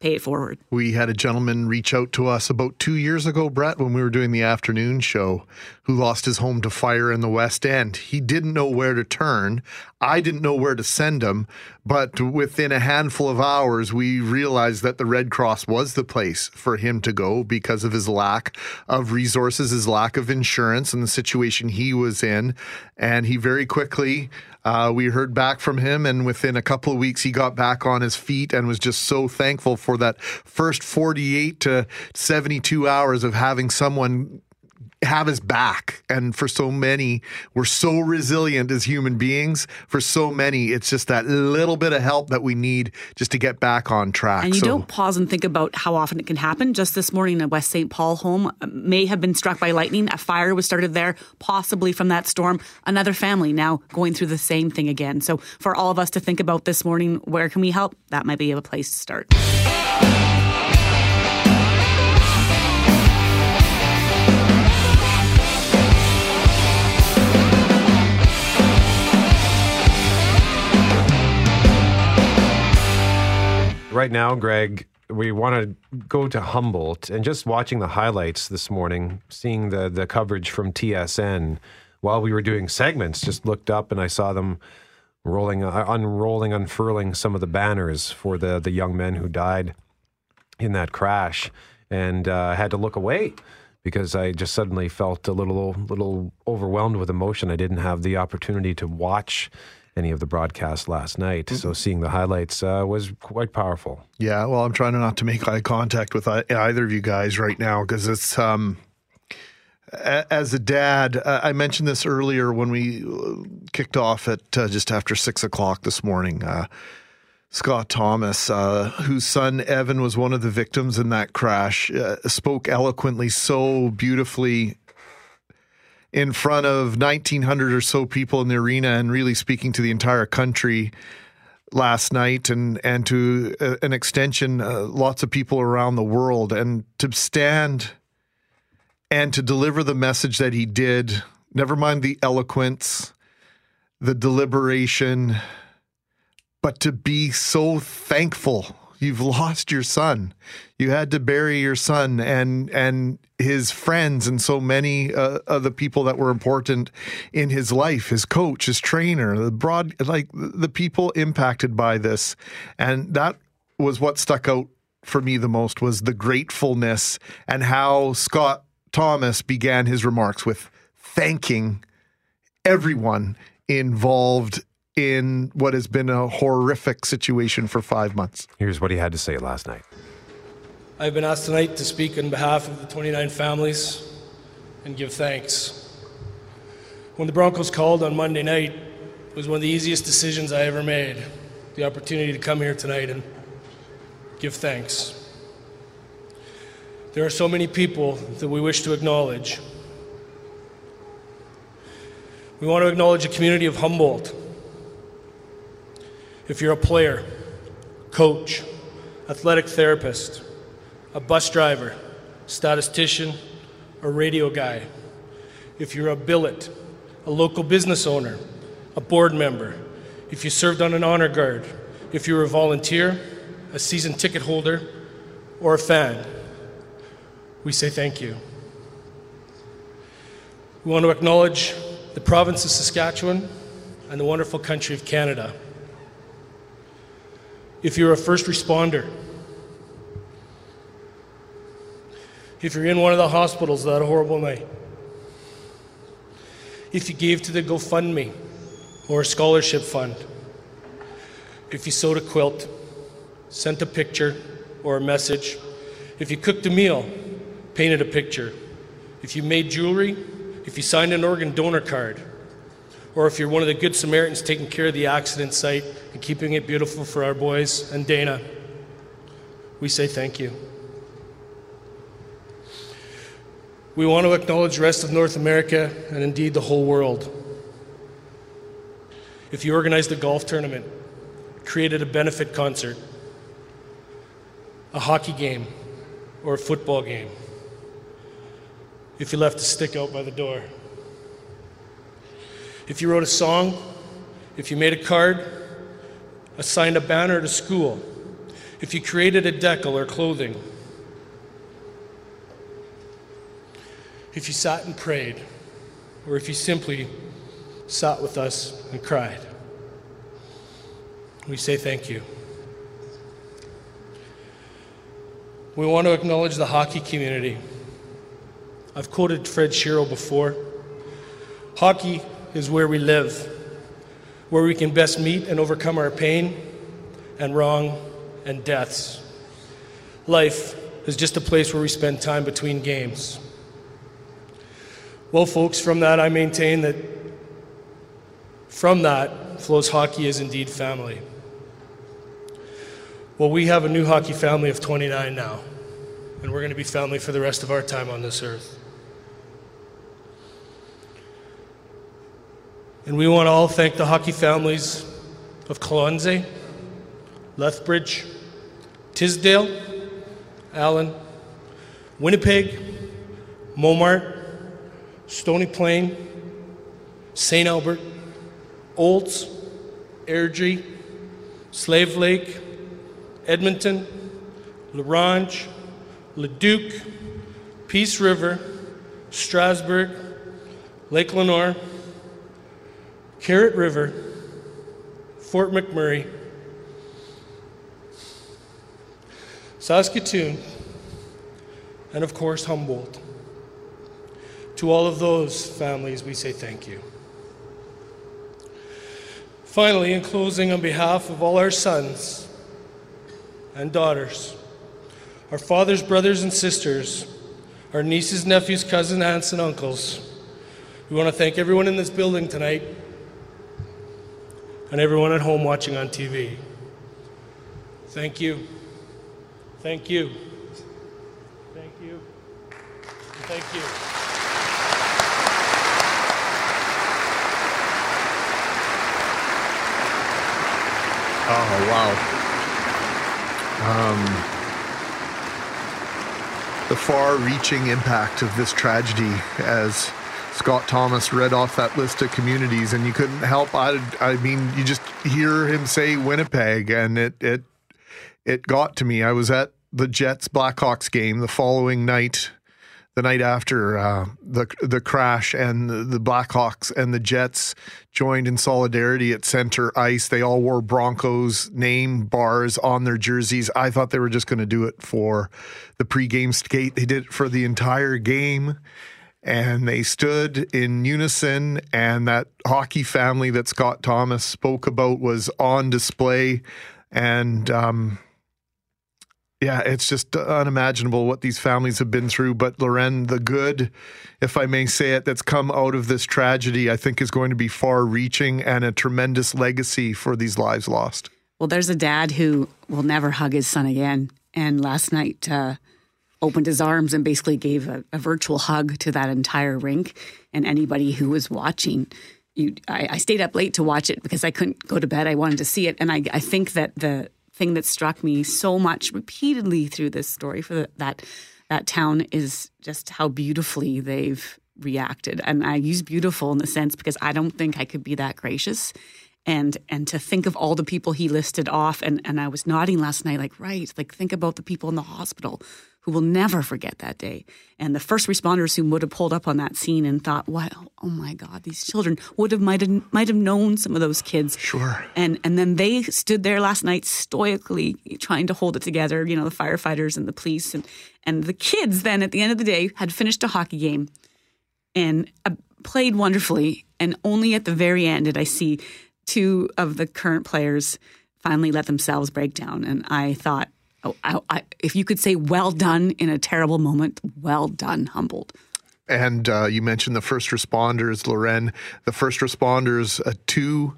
pay it forward. We had a gentleman reach out to us about two years ago, Brett, when we were doing the afternoon show, who lost his home to fire in the West End. He didn't know where to turn. I didn't know where to send him. But within a handful of hours, we realized that the Red Cross was the place for him to go because of his lack of resources, his lack of insurance, and the situation he was in. And he very quickly... Uh, we heard back from him, and within a couple of weeks, he got back on his feet and was just so thankful for that first forty-eight to seventy-two hours of having someone have his back. And for so many, we're so resilient as human beings. For so many, it's just that little bit of help that we need just to get back on track. And you so, don't pause and think about how often it can happen. Just this morning, a West Saint Paul home may have been struck by lightning. A fire was started there, possibly from that storm. Another family now going through the same thing again. So for all of us to think about this morning, where can we help? That might be a place to start. Right now, Greg, we want to go to Humboldt, and just watching the highlights this morning, seeing the, the coverage from T S N while we were doing segments, just looked up and I saw them rolling, uh, unrolling, unfurling some of the banners for the, the young men who died in that crash. And uh, I had to look away because I just suddenly felt a little, little overwhelmed with emotion. I didn't have the opportunity to watch any of the broadcasts last night. Mm-hmm. So seeing the highlights uh, was quite powerful. Yeah, well, I'm trying not to make eye contact with either of you guys right now because it's, um, as a dad, uh, I mentioned this earlier when we kicked off at uh, just after six o'clock this morning. Uh, Scott Thomas, uh, whose son Evan was one of the victims in that crash, uh, spoke eloquently, so beautifully, in front of nineteen hundred or so people in the arena and really speaking to the entire country last night and, and to uh, an extension, uh, lots of people around the world. And to stand and to deliver the message that he did, never mind the eloquence, the deliberation, but to be so thankful. You've lost your son. You had to bury your son and and his friends and so many uh, of the people that were important in his life, his coach, his trainer, the broad, like the people impacted by this. And that was what stuck out for me the most, was the gratefulness and how Scott Thomas began his remarks with thanking everyone involved in what has been a horrific situation for five months. Here's what he had to say last night. I've been asked tonight to speak on behalf of the twenty-nine families and give thanks. When the Broncos called on Monday night, it was one of the easiest decisions I ever made, the opportunity to come here tonight and give thanks. There are so many people that we wish to acknowledge. We want to acknowledge the community of Humboldt. If you're a player, coach, athletic therapist, a bus driver, statistician, a radio guy, if you're a billet, a local business owner, a board member, if you served on an honor guard, if you're a volunteer, a season ticket holder, or a fan, we say thank you. We want to acknowledge the province of Saskatchewan and the wonderful country of Canada. If you're a first responder, if you're in one of the hospitals that horrible night, if you gave to the GoFundMe or a scholarship fund, if you sewed a quilt, sent a picture or a message, if you cooked a meal, painted a picture, if you made jewelry, if you signed an organ donor card, or if you're one of the Good Samaritans taking care of the accident site and keeping it beautiful for our boys and Dana, we say thank you. We want to acknowledge the rest of North America and indeed the whole world. If you organized a golf tournament, created a benefit concert, a hockey game, or a football game, if you left a stick out by the door, if you wrote a song, if you made a card, assigned a banner at a school, if you created a decal or clothing, if you sat and prayed, or if you simply sat with us and cried. We say thank you. We want to acknowledge the hockey community. I've quoted Fred Shero before. Hockey is where we live, where we can best meet and overcome our pain and wrong and deaths. Life is just a place where we spend time between games. Well, folks, from that I maintain that from that flows hockey is indeed family. Well, we have a new hockey family of twenty-nine now, and we're going to be family for the rest of our time on this earth. And we want to all thank the hockey families of Colonsay, Lethbridge, Tisdale, Allen, Winnipeg, Momart, Stony Plain, Saint Albert, Olds, Airdrie, Slave Lake, Edmonton, LaRange, Leduc, Peace River, Strasburg, Lake Lenoir, Carrot River, Fort McMurray, Saskatoon, and of course Humboldt. To all of those families, we say thank you. Finally, in closing, on behalf of all our sons and daughters, our fathers, brothers, and sisters, our nieces, nephews, cousins, aunts, and uncles, we want to thank everyone in this building tonight and everyone at home watching on T V. Thank you. Thank you. Thank you. Thank you. Oh, wow. Um, the far-reaching impact of this tragedy, as Scott Thomas read off that list of communities, and you couldn't help, I, I mean, you just hear him say Winnipeg, and it, it, it got to me. I was at the Jets-Blackhawks game the following night, the night after uh, the the crash, and the, the Blackhawks and the Jets joined in solidarity at center ice. They all wore Broncos name bars on their jerseys. I thought they were just going to do it for the pregame skate. They did it for the entire game, and they stood in unison, and that hockey family that Scott Thomas spoke about was on display. And um yeah, it's just unimaginable what these families have been through. But Loren, the good, if I may say it, that's come out of this tragedy, I think is going to be far-reaching and a tremendous legacy for these lives lost. Well, there's a dad who will never hug his son again. And last night uh, opened his arms and basically gave a, a virtual hug to that entire rink. And anybody who was watching, you, I, I stayed up late to watch it because I couldn't go to bed. I wanted to see it. And I, I think that the thing that struck me so much repeatedly through this story for the, that that town is just how beautifully they've reacted. And I use beautiful in the sense because I don't think I could be that gracious. And and to think of all the people he listed off, and, and I was nodding last night like, right, like think about the people in the hospital who will never forget that day. And the first responders who would have pulled up on that scene and thought, wow, oh my God, these children would have might have, might have known some of those kids. Sure. And and then they stood there last night stoically trying to hold it together, you know, the firefighters and the police. And, and the kids then at the end of the day had finished a hockey game and uh, played wonderfully. And only at the very end did I see two of the current players finally let themselves break down. And I thought, Oh, I, I, if you could say well done in a terrible moment, well done, Humboldt. And uh, you mentioned the first responders, Loren. The first responders, uh, two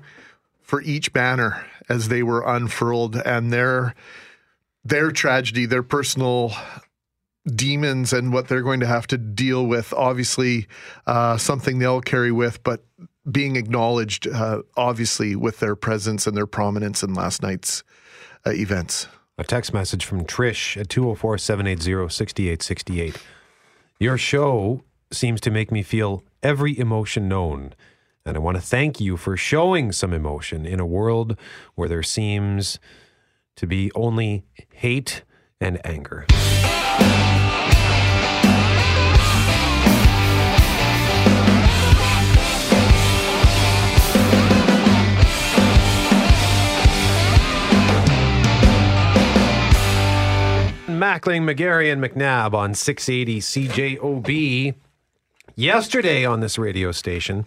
for each banner as they were unfurled. And their their tragedy, their personal demons and what they're going to have to deal with, obviously uh, something they'll carry with, but being acknowledged, uh, obviously, with their presence and their prominence in last night's uh, events. A text message from Trish at two oh four, seven eight zero, six eight six eight. Your show seems to make me feel every emotion known, and I want to thank you for showing some emotion in a world where there seems to be only hate and anger. Mackling, McGarry, and McNabb on six eighty C J O B. Yesterday on this radio station,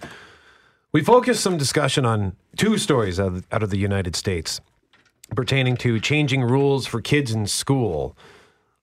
we focused some discussion on two stories out of, out of the United States pertaining to changing rules for kids in school.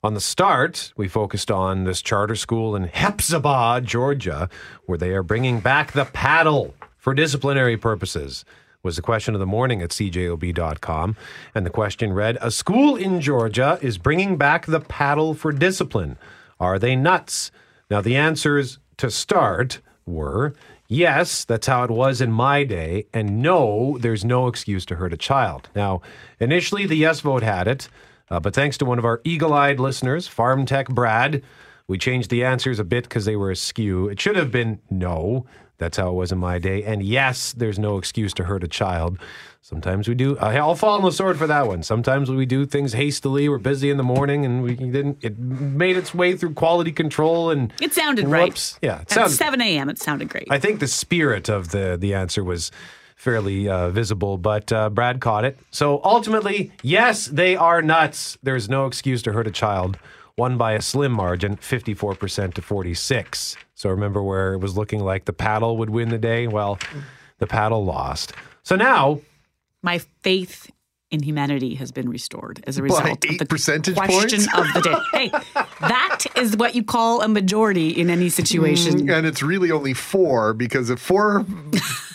On the start, we focused on this charter school in Hepzibah, Georgia, where they are bringing back the paddle for disciplinary purposes. Was the question of the morning at C J O B dot com. And the question read, a school in Georgia is bringing back the paddle for discipline. Are they nuts? Now, the answers to start were, yes, that's how it was in my day, and no, there's no excuse to hurt a child. Now, initially, the yes vote had it, uh, but thanks to one of our eagle-eyed listeners, Farm Tech Brad, we changed the answers a bit because they were askew. It should have been no. That's how it was in my day. And yes, there's no excuse to hurt a child. Sometimes we do. Uh, I'll fall on the sword for that one. Sometimes we do things hastily. We're busy in the morning, and we didn't. It made its way through quality control, and it sounded whoops. Right. Yeah, it sounded, at seven a.m. it sounded great. I think the spirit of the the answer was fairly uh, visible, but uh, Brad caught it. So ultimately, yes, they are nuts. There's no excuse to hurt a child. Won by a slim margin, fifty-four percent to forty-six. So remember where it was looking like the paddle would win the day? Well, the paddle lost. So now... my faith in humanity has been restored as a result by eight of the percentage question points? Of the day. Hey, that is what you call a majority in any situation. And it's really only four, because if four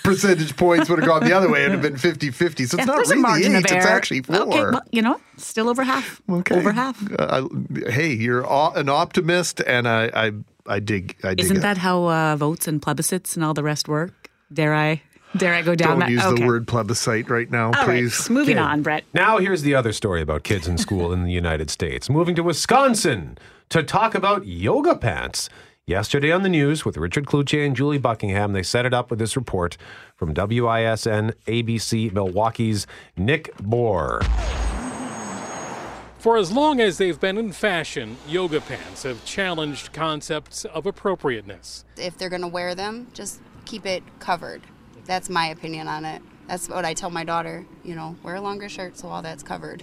percentage points would have gone the other way, it would have been fifty fifty. So it's yeah, not really eight, it's actually four. Okay, well, you know, still over half. Okay. Over half. Uh, I, hey, you're an optimist, and I, I, I dig I dig Isn't it. That how uh, votes and plebiscites and all the rest work? Dare I... Dare I go down Don't that? Don't use okay. the word plebiscite right now, all please. Right. Moving okay. on, Brett. Now here's the other story about kids in school in the United States. Moving to Wisconsin to talk about yoga pants. Yesterday on the news with Richard Cloutier and Julie Buckingham, they set it up with this report from W I S N A B C Milwaukee's Nick Bohr. For as long as they've been in fashion, yoga pants have challenged concepts of appropriateness. If they're going to wear them, just keep it covered. That's my opinion on it. That's what I tell my daughter, you know, wear a longer shirt so all that's covered.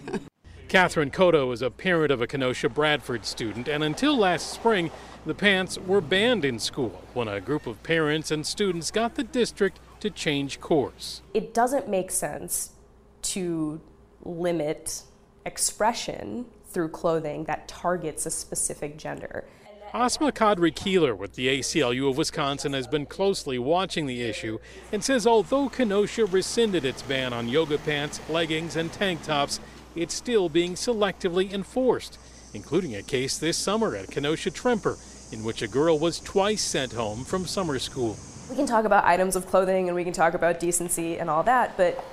Catherine Cotto is a parent of a Kenosha Bradford student, and until last spring, the pants were banned in school when a group of parents and students got the district to change course. It doesn't make sense to limit expression through clothing that targets a specific gender. Asma Kadri Keeler with the A C L U of Wisconsin has been closely watching the issue and says although Kenosha rescinded its ban on yoga pants, leggings, and tank tops, it's still being selectively enforced, including a case this summer at Kenosha Tremper in which a girl was twice sent home from summer school. We can talk about items of clothing and we can talk about decency and all that, but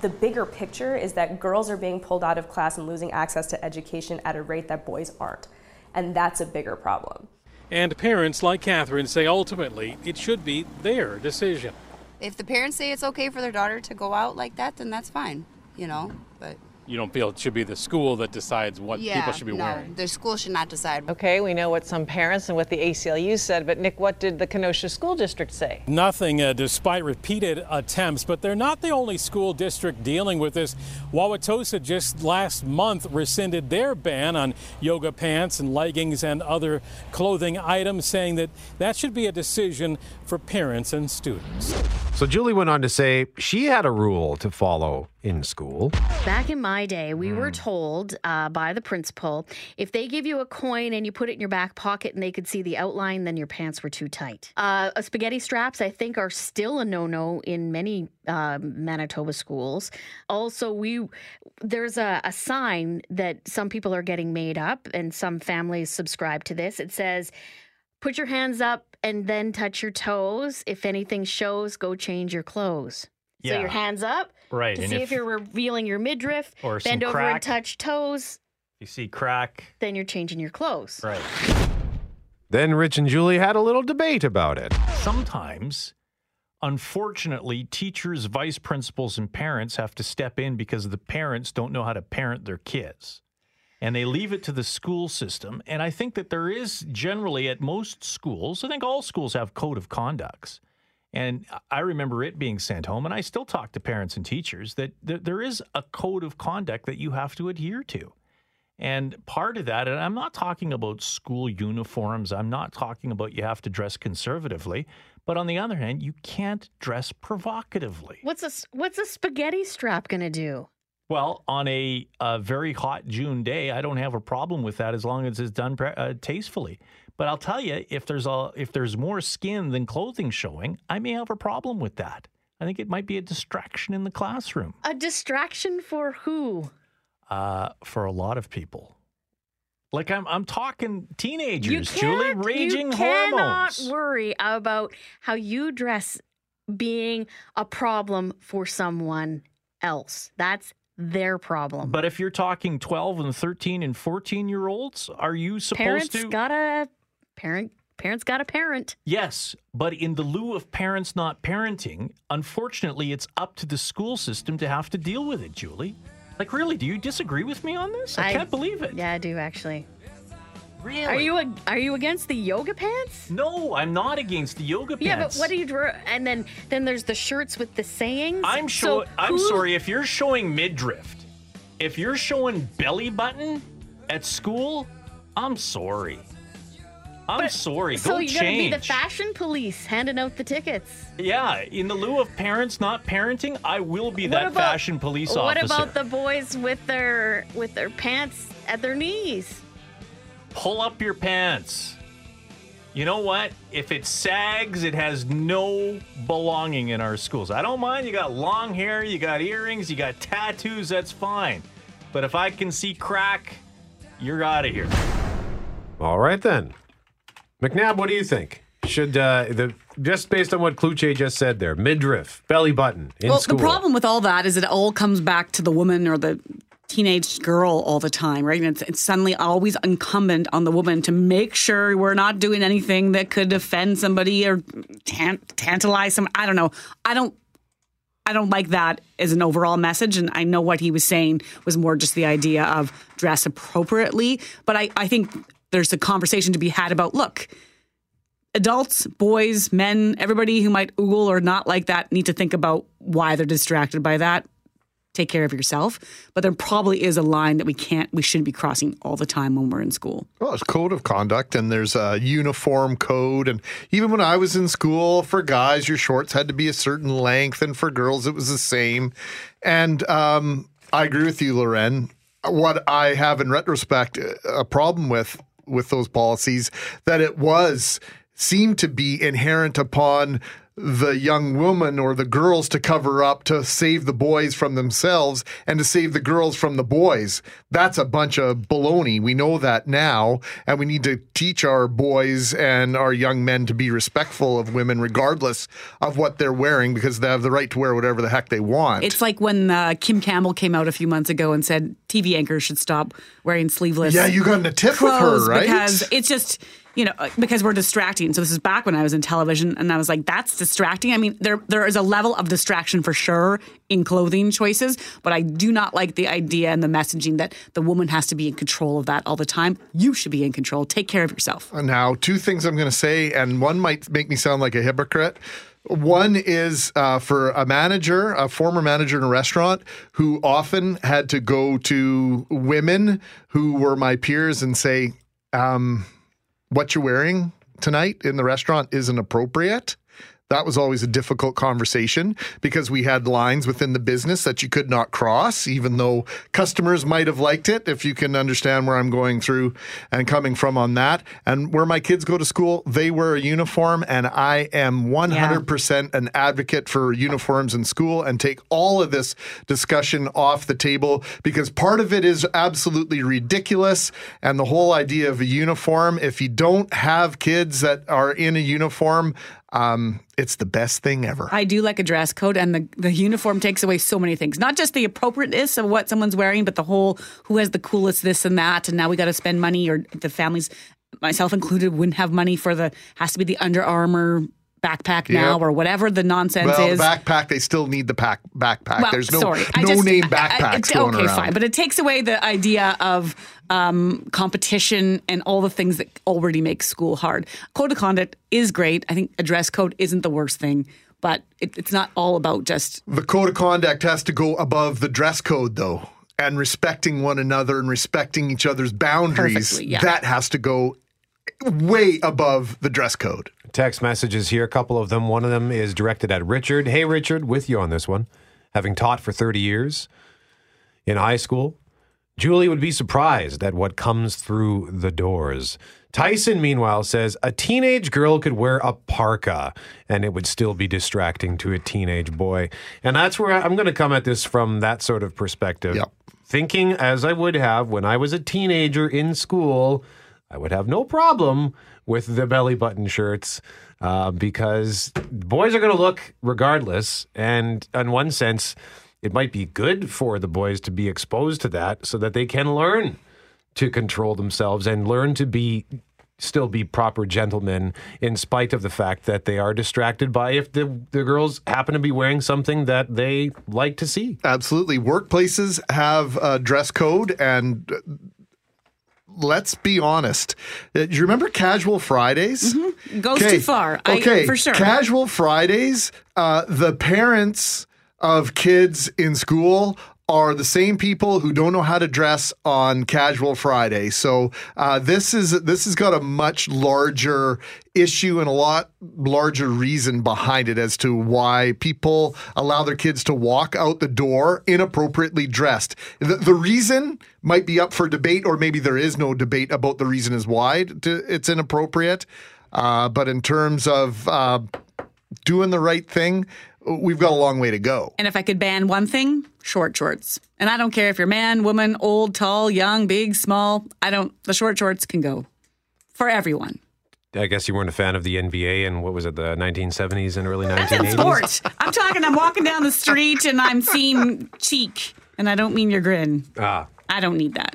the bigger picture is that girls are being pulled out of class and losing access to education at a rate that boys aren't. And that's a bigger problem. And parents like Catherine say ultimately it should be their decision. If the parents say it's okay for their daughter to go out like that, then that's fine, you know. But you don't feel it should be the school that decides what yeah, people should be no, wearing? The school should not decide. Okay, we know what some parents and what the A C L U said, but Nick, what did the Kenosha School District say? Nothing, uh, despite repeated attempts, but they're not the only school district dealing with this. Wauwatosa just last month rescinded their ban on yoga pants and leggings and other clothing items, saying that that should be a decision for parents and students. So Julie went on to say she had a rule to follow in school. Back in my day, we mm. were told uh, by the principal, if they give you a coin and you put it in your back pocket and they could see the outline, then your pants were too tight. Uh, spaghetti straps, I think, are still a no-no in many uh, Manitoba schools. Also, we there's a, a sign that some people are getting made up, and some families subscribe to this. It says, put your hands up and then touch your toes. If anything shows, go change your clothes. So yeah. your hands up right. to and see if, if you're revealing your midriff, or bend over crack. And touch toes. You see crack. Then you're changing your clothes. Right. Then Rich and Julie had a little debate about it. Sometimes Unfortunately, teachers, vice principals, and parents have to step in because the parents don't know how to parent their kids. And they leave it to the school system. And I think that there is generally at most schools, I think all schools have code of conducts. And I remember it being sent home, and I still talk to parents and teachers that there is a code of conduct that you have to adhere to. And part of that, and I'm not talking about school uniforms, I'm not talking about you have to dress conservatively, but on the other hand, you can't dress provocatively. What's a, what's a spaghetti strap going to do? Well, on a, a very hot June day, I don't have a problem with that as long as it's done uh, tastefully. But I'll tell you, if there's a, if there's more skin than clothing showing, I may have a problem with that. I think it might be a distraction in the classroom. A distraction for who? Uh, for a lot of people. Like I'm, I'm talking teenagers, Julie, raging hormones. You cannot worry about how you dress being a problem for someone else. That's their problem. But if you're talking twelve and thirteen and fourteen year olds, are you supposed parents to? Gotta, parent, parents gotta parent. Yes, but in the lieu of parents not parenting, unfortunately, it's up to the school system to have to deal with it, Julie. Like, really, do you disagree with me on this? I, I can't believe it. Yeah, I do, actually. Really? Are you a, are you against the yoga pants? No, I'm not against the yoga pants. Yeah, but what do you draw? And then then there's the shirts with the sayings. I'm show, so I'm sorry if you're showing midriff, if you're showing belly button at school, I'm sorry. I'm but, sorry. So Go you're going to be the fashion police handing out the tickets. Yeah. In the lieu of parents not parenting, I will be what that about, fashion police officer. What about the boys with their with their pants at their knees? Pull up your pants. You know what? If it sags, it has no belonging in our schools. I don't mind. You got long hair. You got earrings. You got tattoos. That's fine. But if I can see crack, you're out of here. All right, then. McNabb, what do you think? Should uh, the just based on what Kluche just said there, midriff, belly button in well, school. Well, the problem with all that is it all comes back to the woman or the teenage girl all the time, right? And it's, it's suddenly always incumbent on the woman to make sure we're not doing anything that could offend somebody or tant- tantalize some. I don't know. I don't. I don't like that as an overall message, and I know what he was saying was more just the idea of dress appropriately. But I, I think there's a conversation to be had about, look, adults, boys, men, everybody who might oogle or not like that need to think about why they're distracted by that. Take care of yourself. But there probably is a line that we can't, we shouldn't be crossing all the time when we're in school. Well, there's code of conduct and there's a uniform code. And even when I was in school, for guys, your shorts had to be a certain length. And for girls, it was the same. And um, I agree with you, Loren. What I have in retrospect a problem with, with those policies, that it was, seemed to be inherent upon the young woman or the girls to cover up, to save the boys from themselves and to save the girls from the boys. That's a bunch of baloney. We know that now, and we need to teach our boys and our young men to be respectful of women regardless of what they're wearing, because they have the right to wear whatever the heck they want. It's like when uh, Kim Campbell came out a few months ago and said T V anchors should stop wearing sleeveless. Yeah, you got in a tiff with her, right? Because it's just... You know, because we're distracting. So this is back when I was in television, and I was like, that's distracting. I mean, there there is a level of distraction for sure in clothing choices, but I do not like the idea and the messaging that the woman has to be in control of that all the time. You should be in control. Take care of yourself. Now, two things I'm going to say, and one might make me sound like a hypocrite. One is uh, for a manager, a former manager in a restaurant who often had to go to women who were my peers and say, um... what you're wearing tonight in the restaurant isn't appropriate. That was always a difficult conversation because we had lines within the business that you could not cross, even though customers might have liked it, if you can understand where I'm going through and coming from on that. And where my kids go to school, they wear a uniform, and I am one hundred percent yeah. an advocate for uniforms in school and take all of this discussion off the table, because part of it is absolutely ridiculous. And the whole idea of a uniform, if you don't have kids that are in a uniform, Um, it's the best thing ever. I do like a dress code, and the, the uniform takes away so many things. Not just the appropriateness of what someone's wearing, but the whole who has the coolest this and that, and now we got to spend money, or the families, myself included, wouldn't have money for the, has to be the Under Armour backpack now yep. or whatever the nonsense well, is. Well, the backpack, they still need the pack backpack. Well, There's no, sorry. no just, name backpacks I, I, it's, going okay, around. Okay, fine. But it takes away the idea of um, competition and all the things that already make school hard. Code of conduct is great. I think a dress code isn't the worst thing. But it, it's not all about just... The code of conduct has to go above the dress code, though. And respecting one another and respecting each other's boundaries. Yeah. That has to go way above the dress code. Text messages here, a couple of them. One of them is directed at Richard. Hey, Richard, with you on this one. Having taught for thirty years in high school, Julie would be surprised at what comes through the doors. Tyson, meanwhile, says a teenage girl could wear a parka and it would still be distracting to a teenage boy. And that's where I'm going to come at this from that sort of perspective. Yep. Thinking as I would have when I was a teenager in school, I would have no problem with the belly button shirts uh, because boys are going to look regardless. And in one sense, it might be good for the boys to be exposed to that so that they can learn to control themselves and learn to be still be proper gentlemen in spite of the fact that they are distracted by if the, the girls happen to be wearing something that they like to see. Absolutely. Workplaces have a dress code and... Let's be honest. Do you remember Casual Fridays? Mm-hmm. Goes too far. I, okay, for sure. Casual Fridays, uh, the parents of kids in school are the same people who don't know how to dress on Casual Friday. So uh, this is this has got a much larger issue and a lot larger reason behind it as to why people allow their kids to walk out the door inappropriately dressed. The, the reason might be up for debate, or maybe there is no debate about the reason is why it's inappropriate. Uh, but in terms of uh, doing the right thing, we've got a long way to go. And if I could ban one thing, short shorts. And I don't care if you're man, woman, old, tall, young, big, small. I don't, the short shorts can go for everyone. I guess you weren't a fan of the N B A and what was it, the nineteen seventies and early nineteen eighties? That's sports. I'm talking, I'm walking down the street and I'm seeing cheek. And I don't mean your grin. Ah. I don't need that.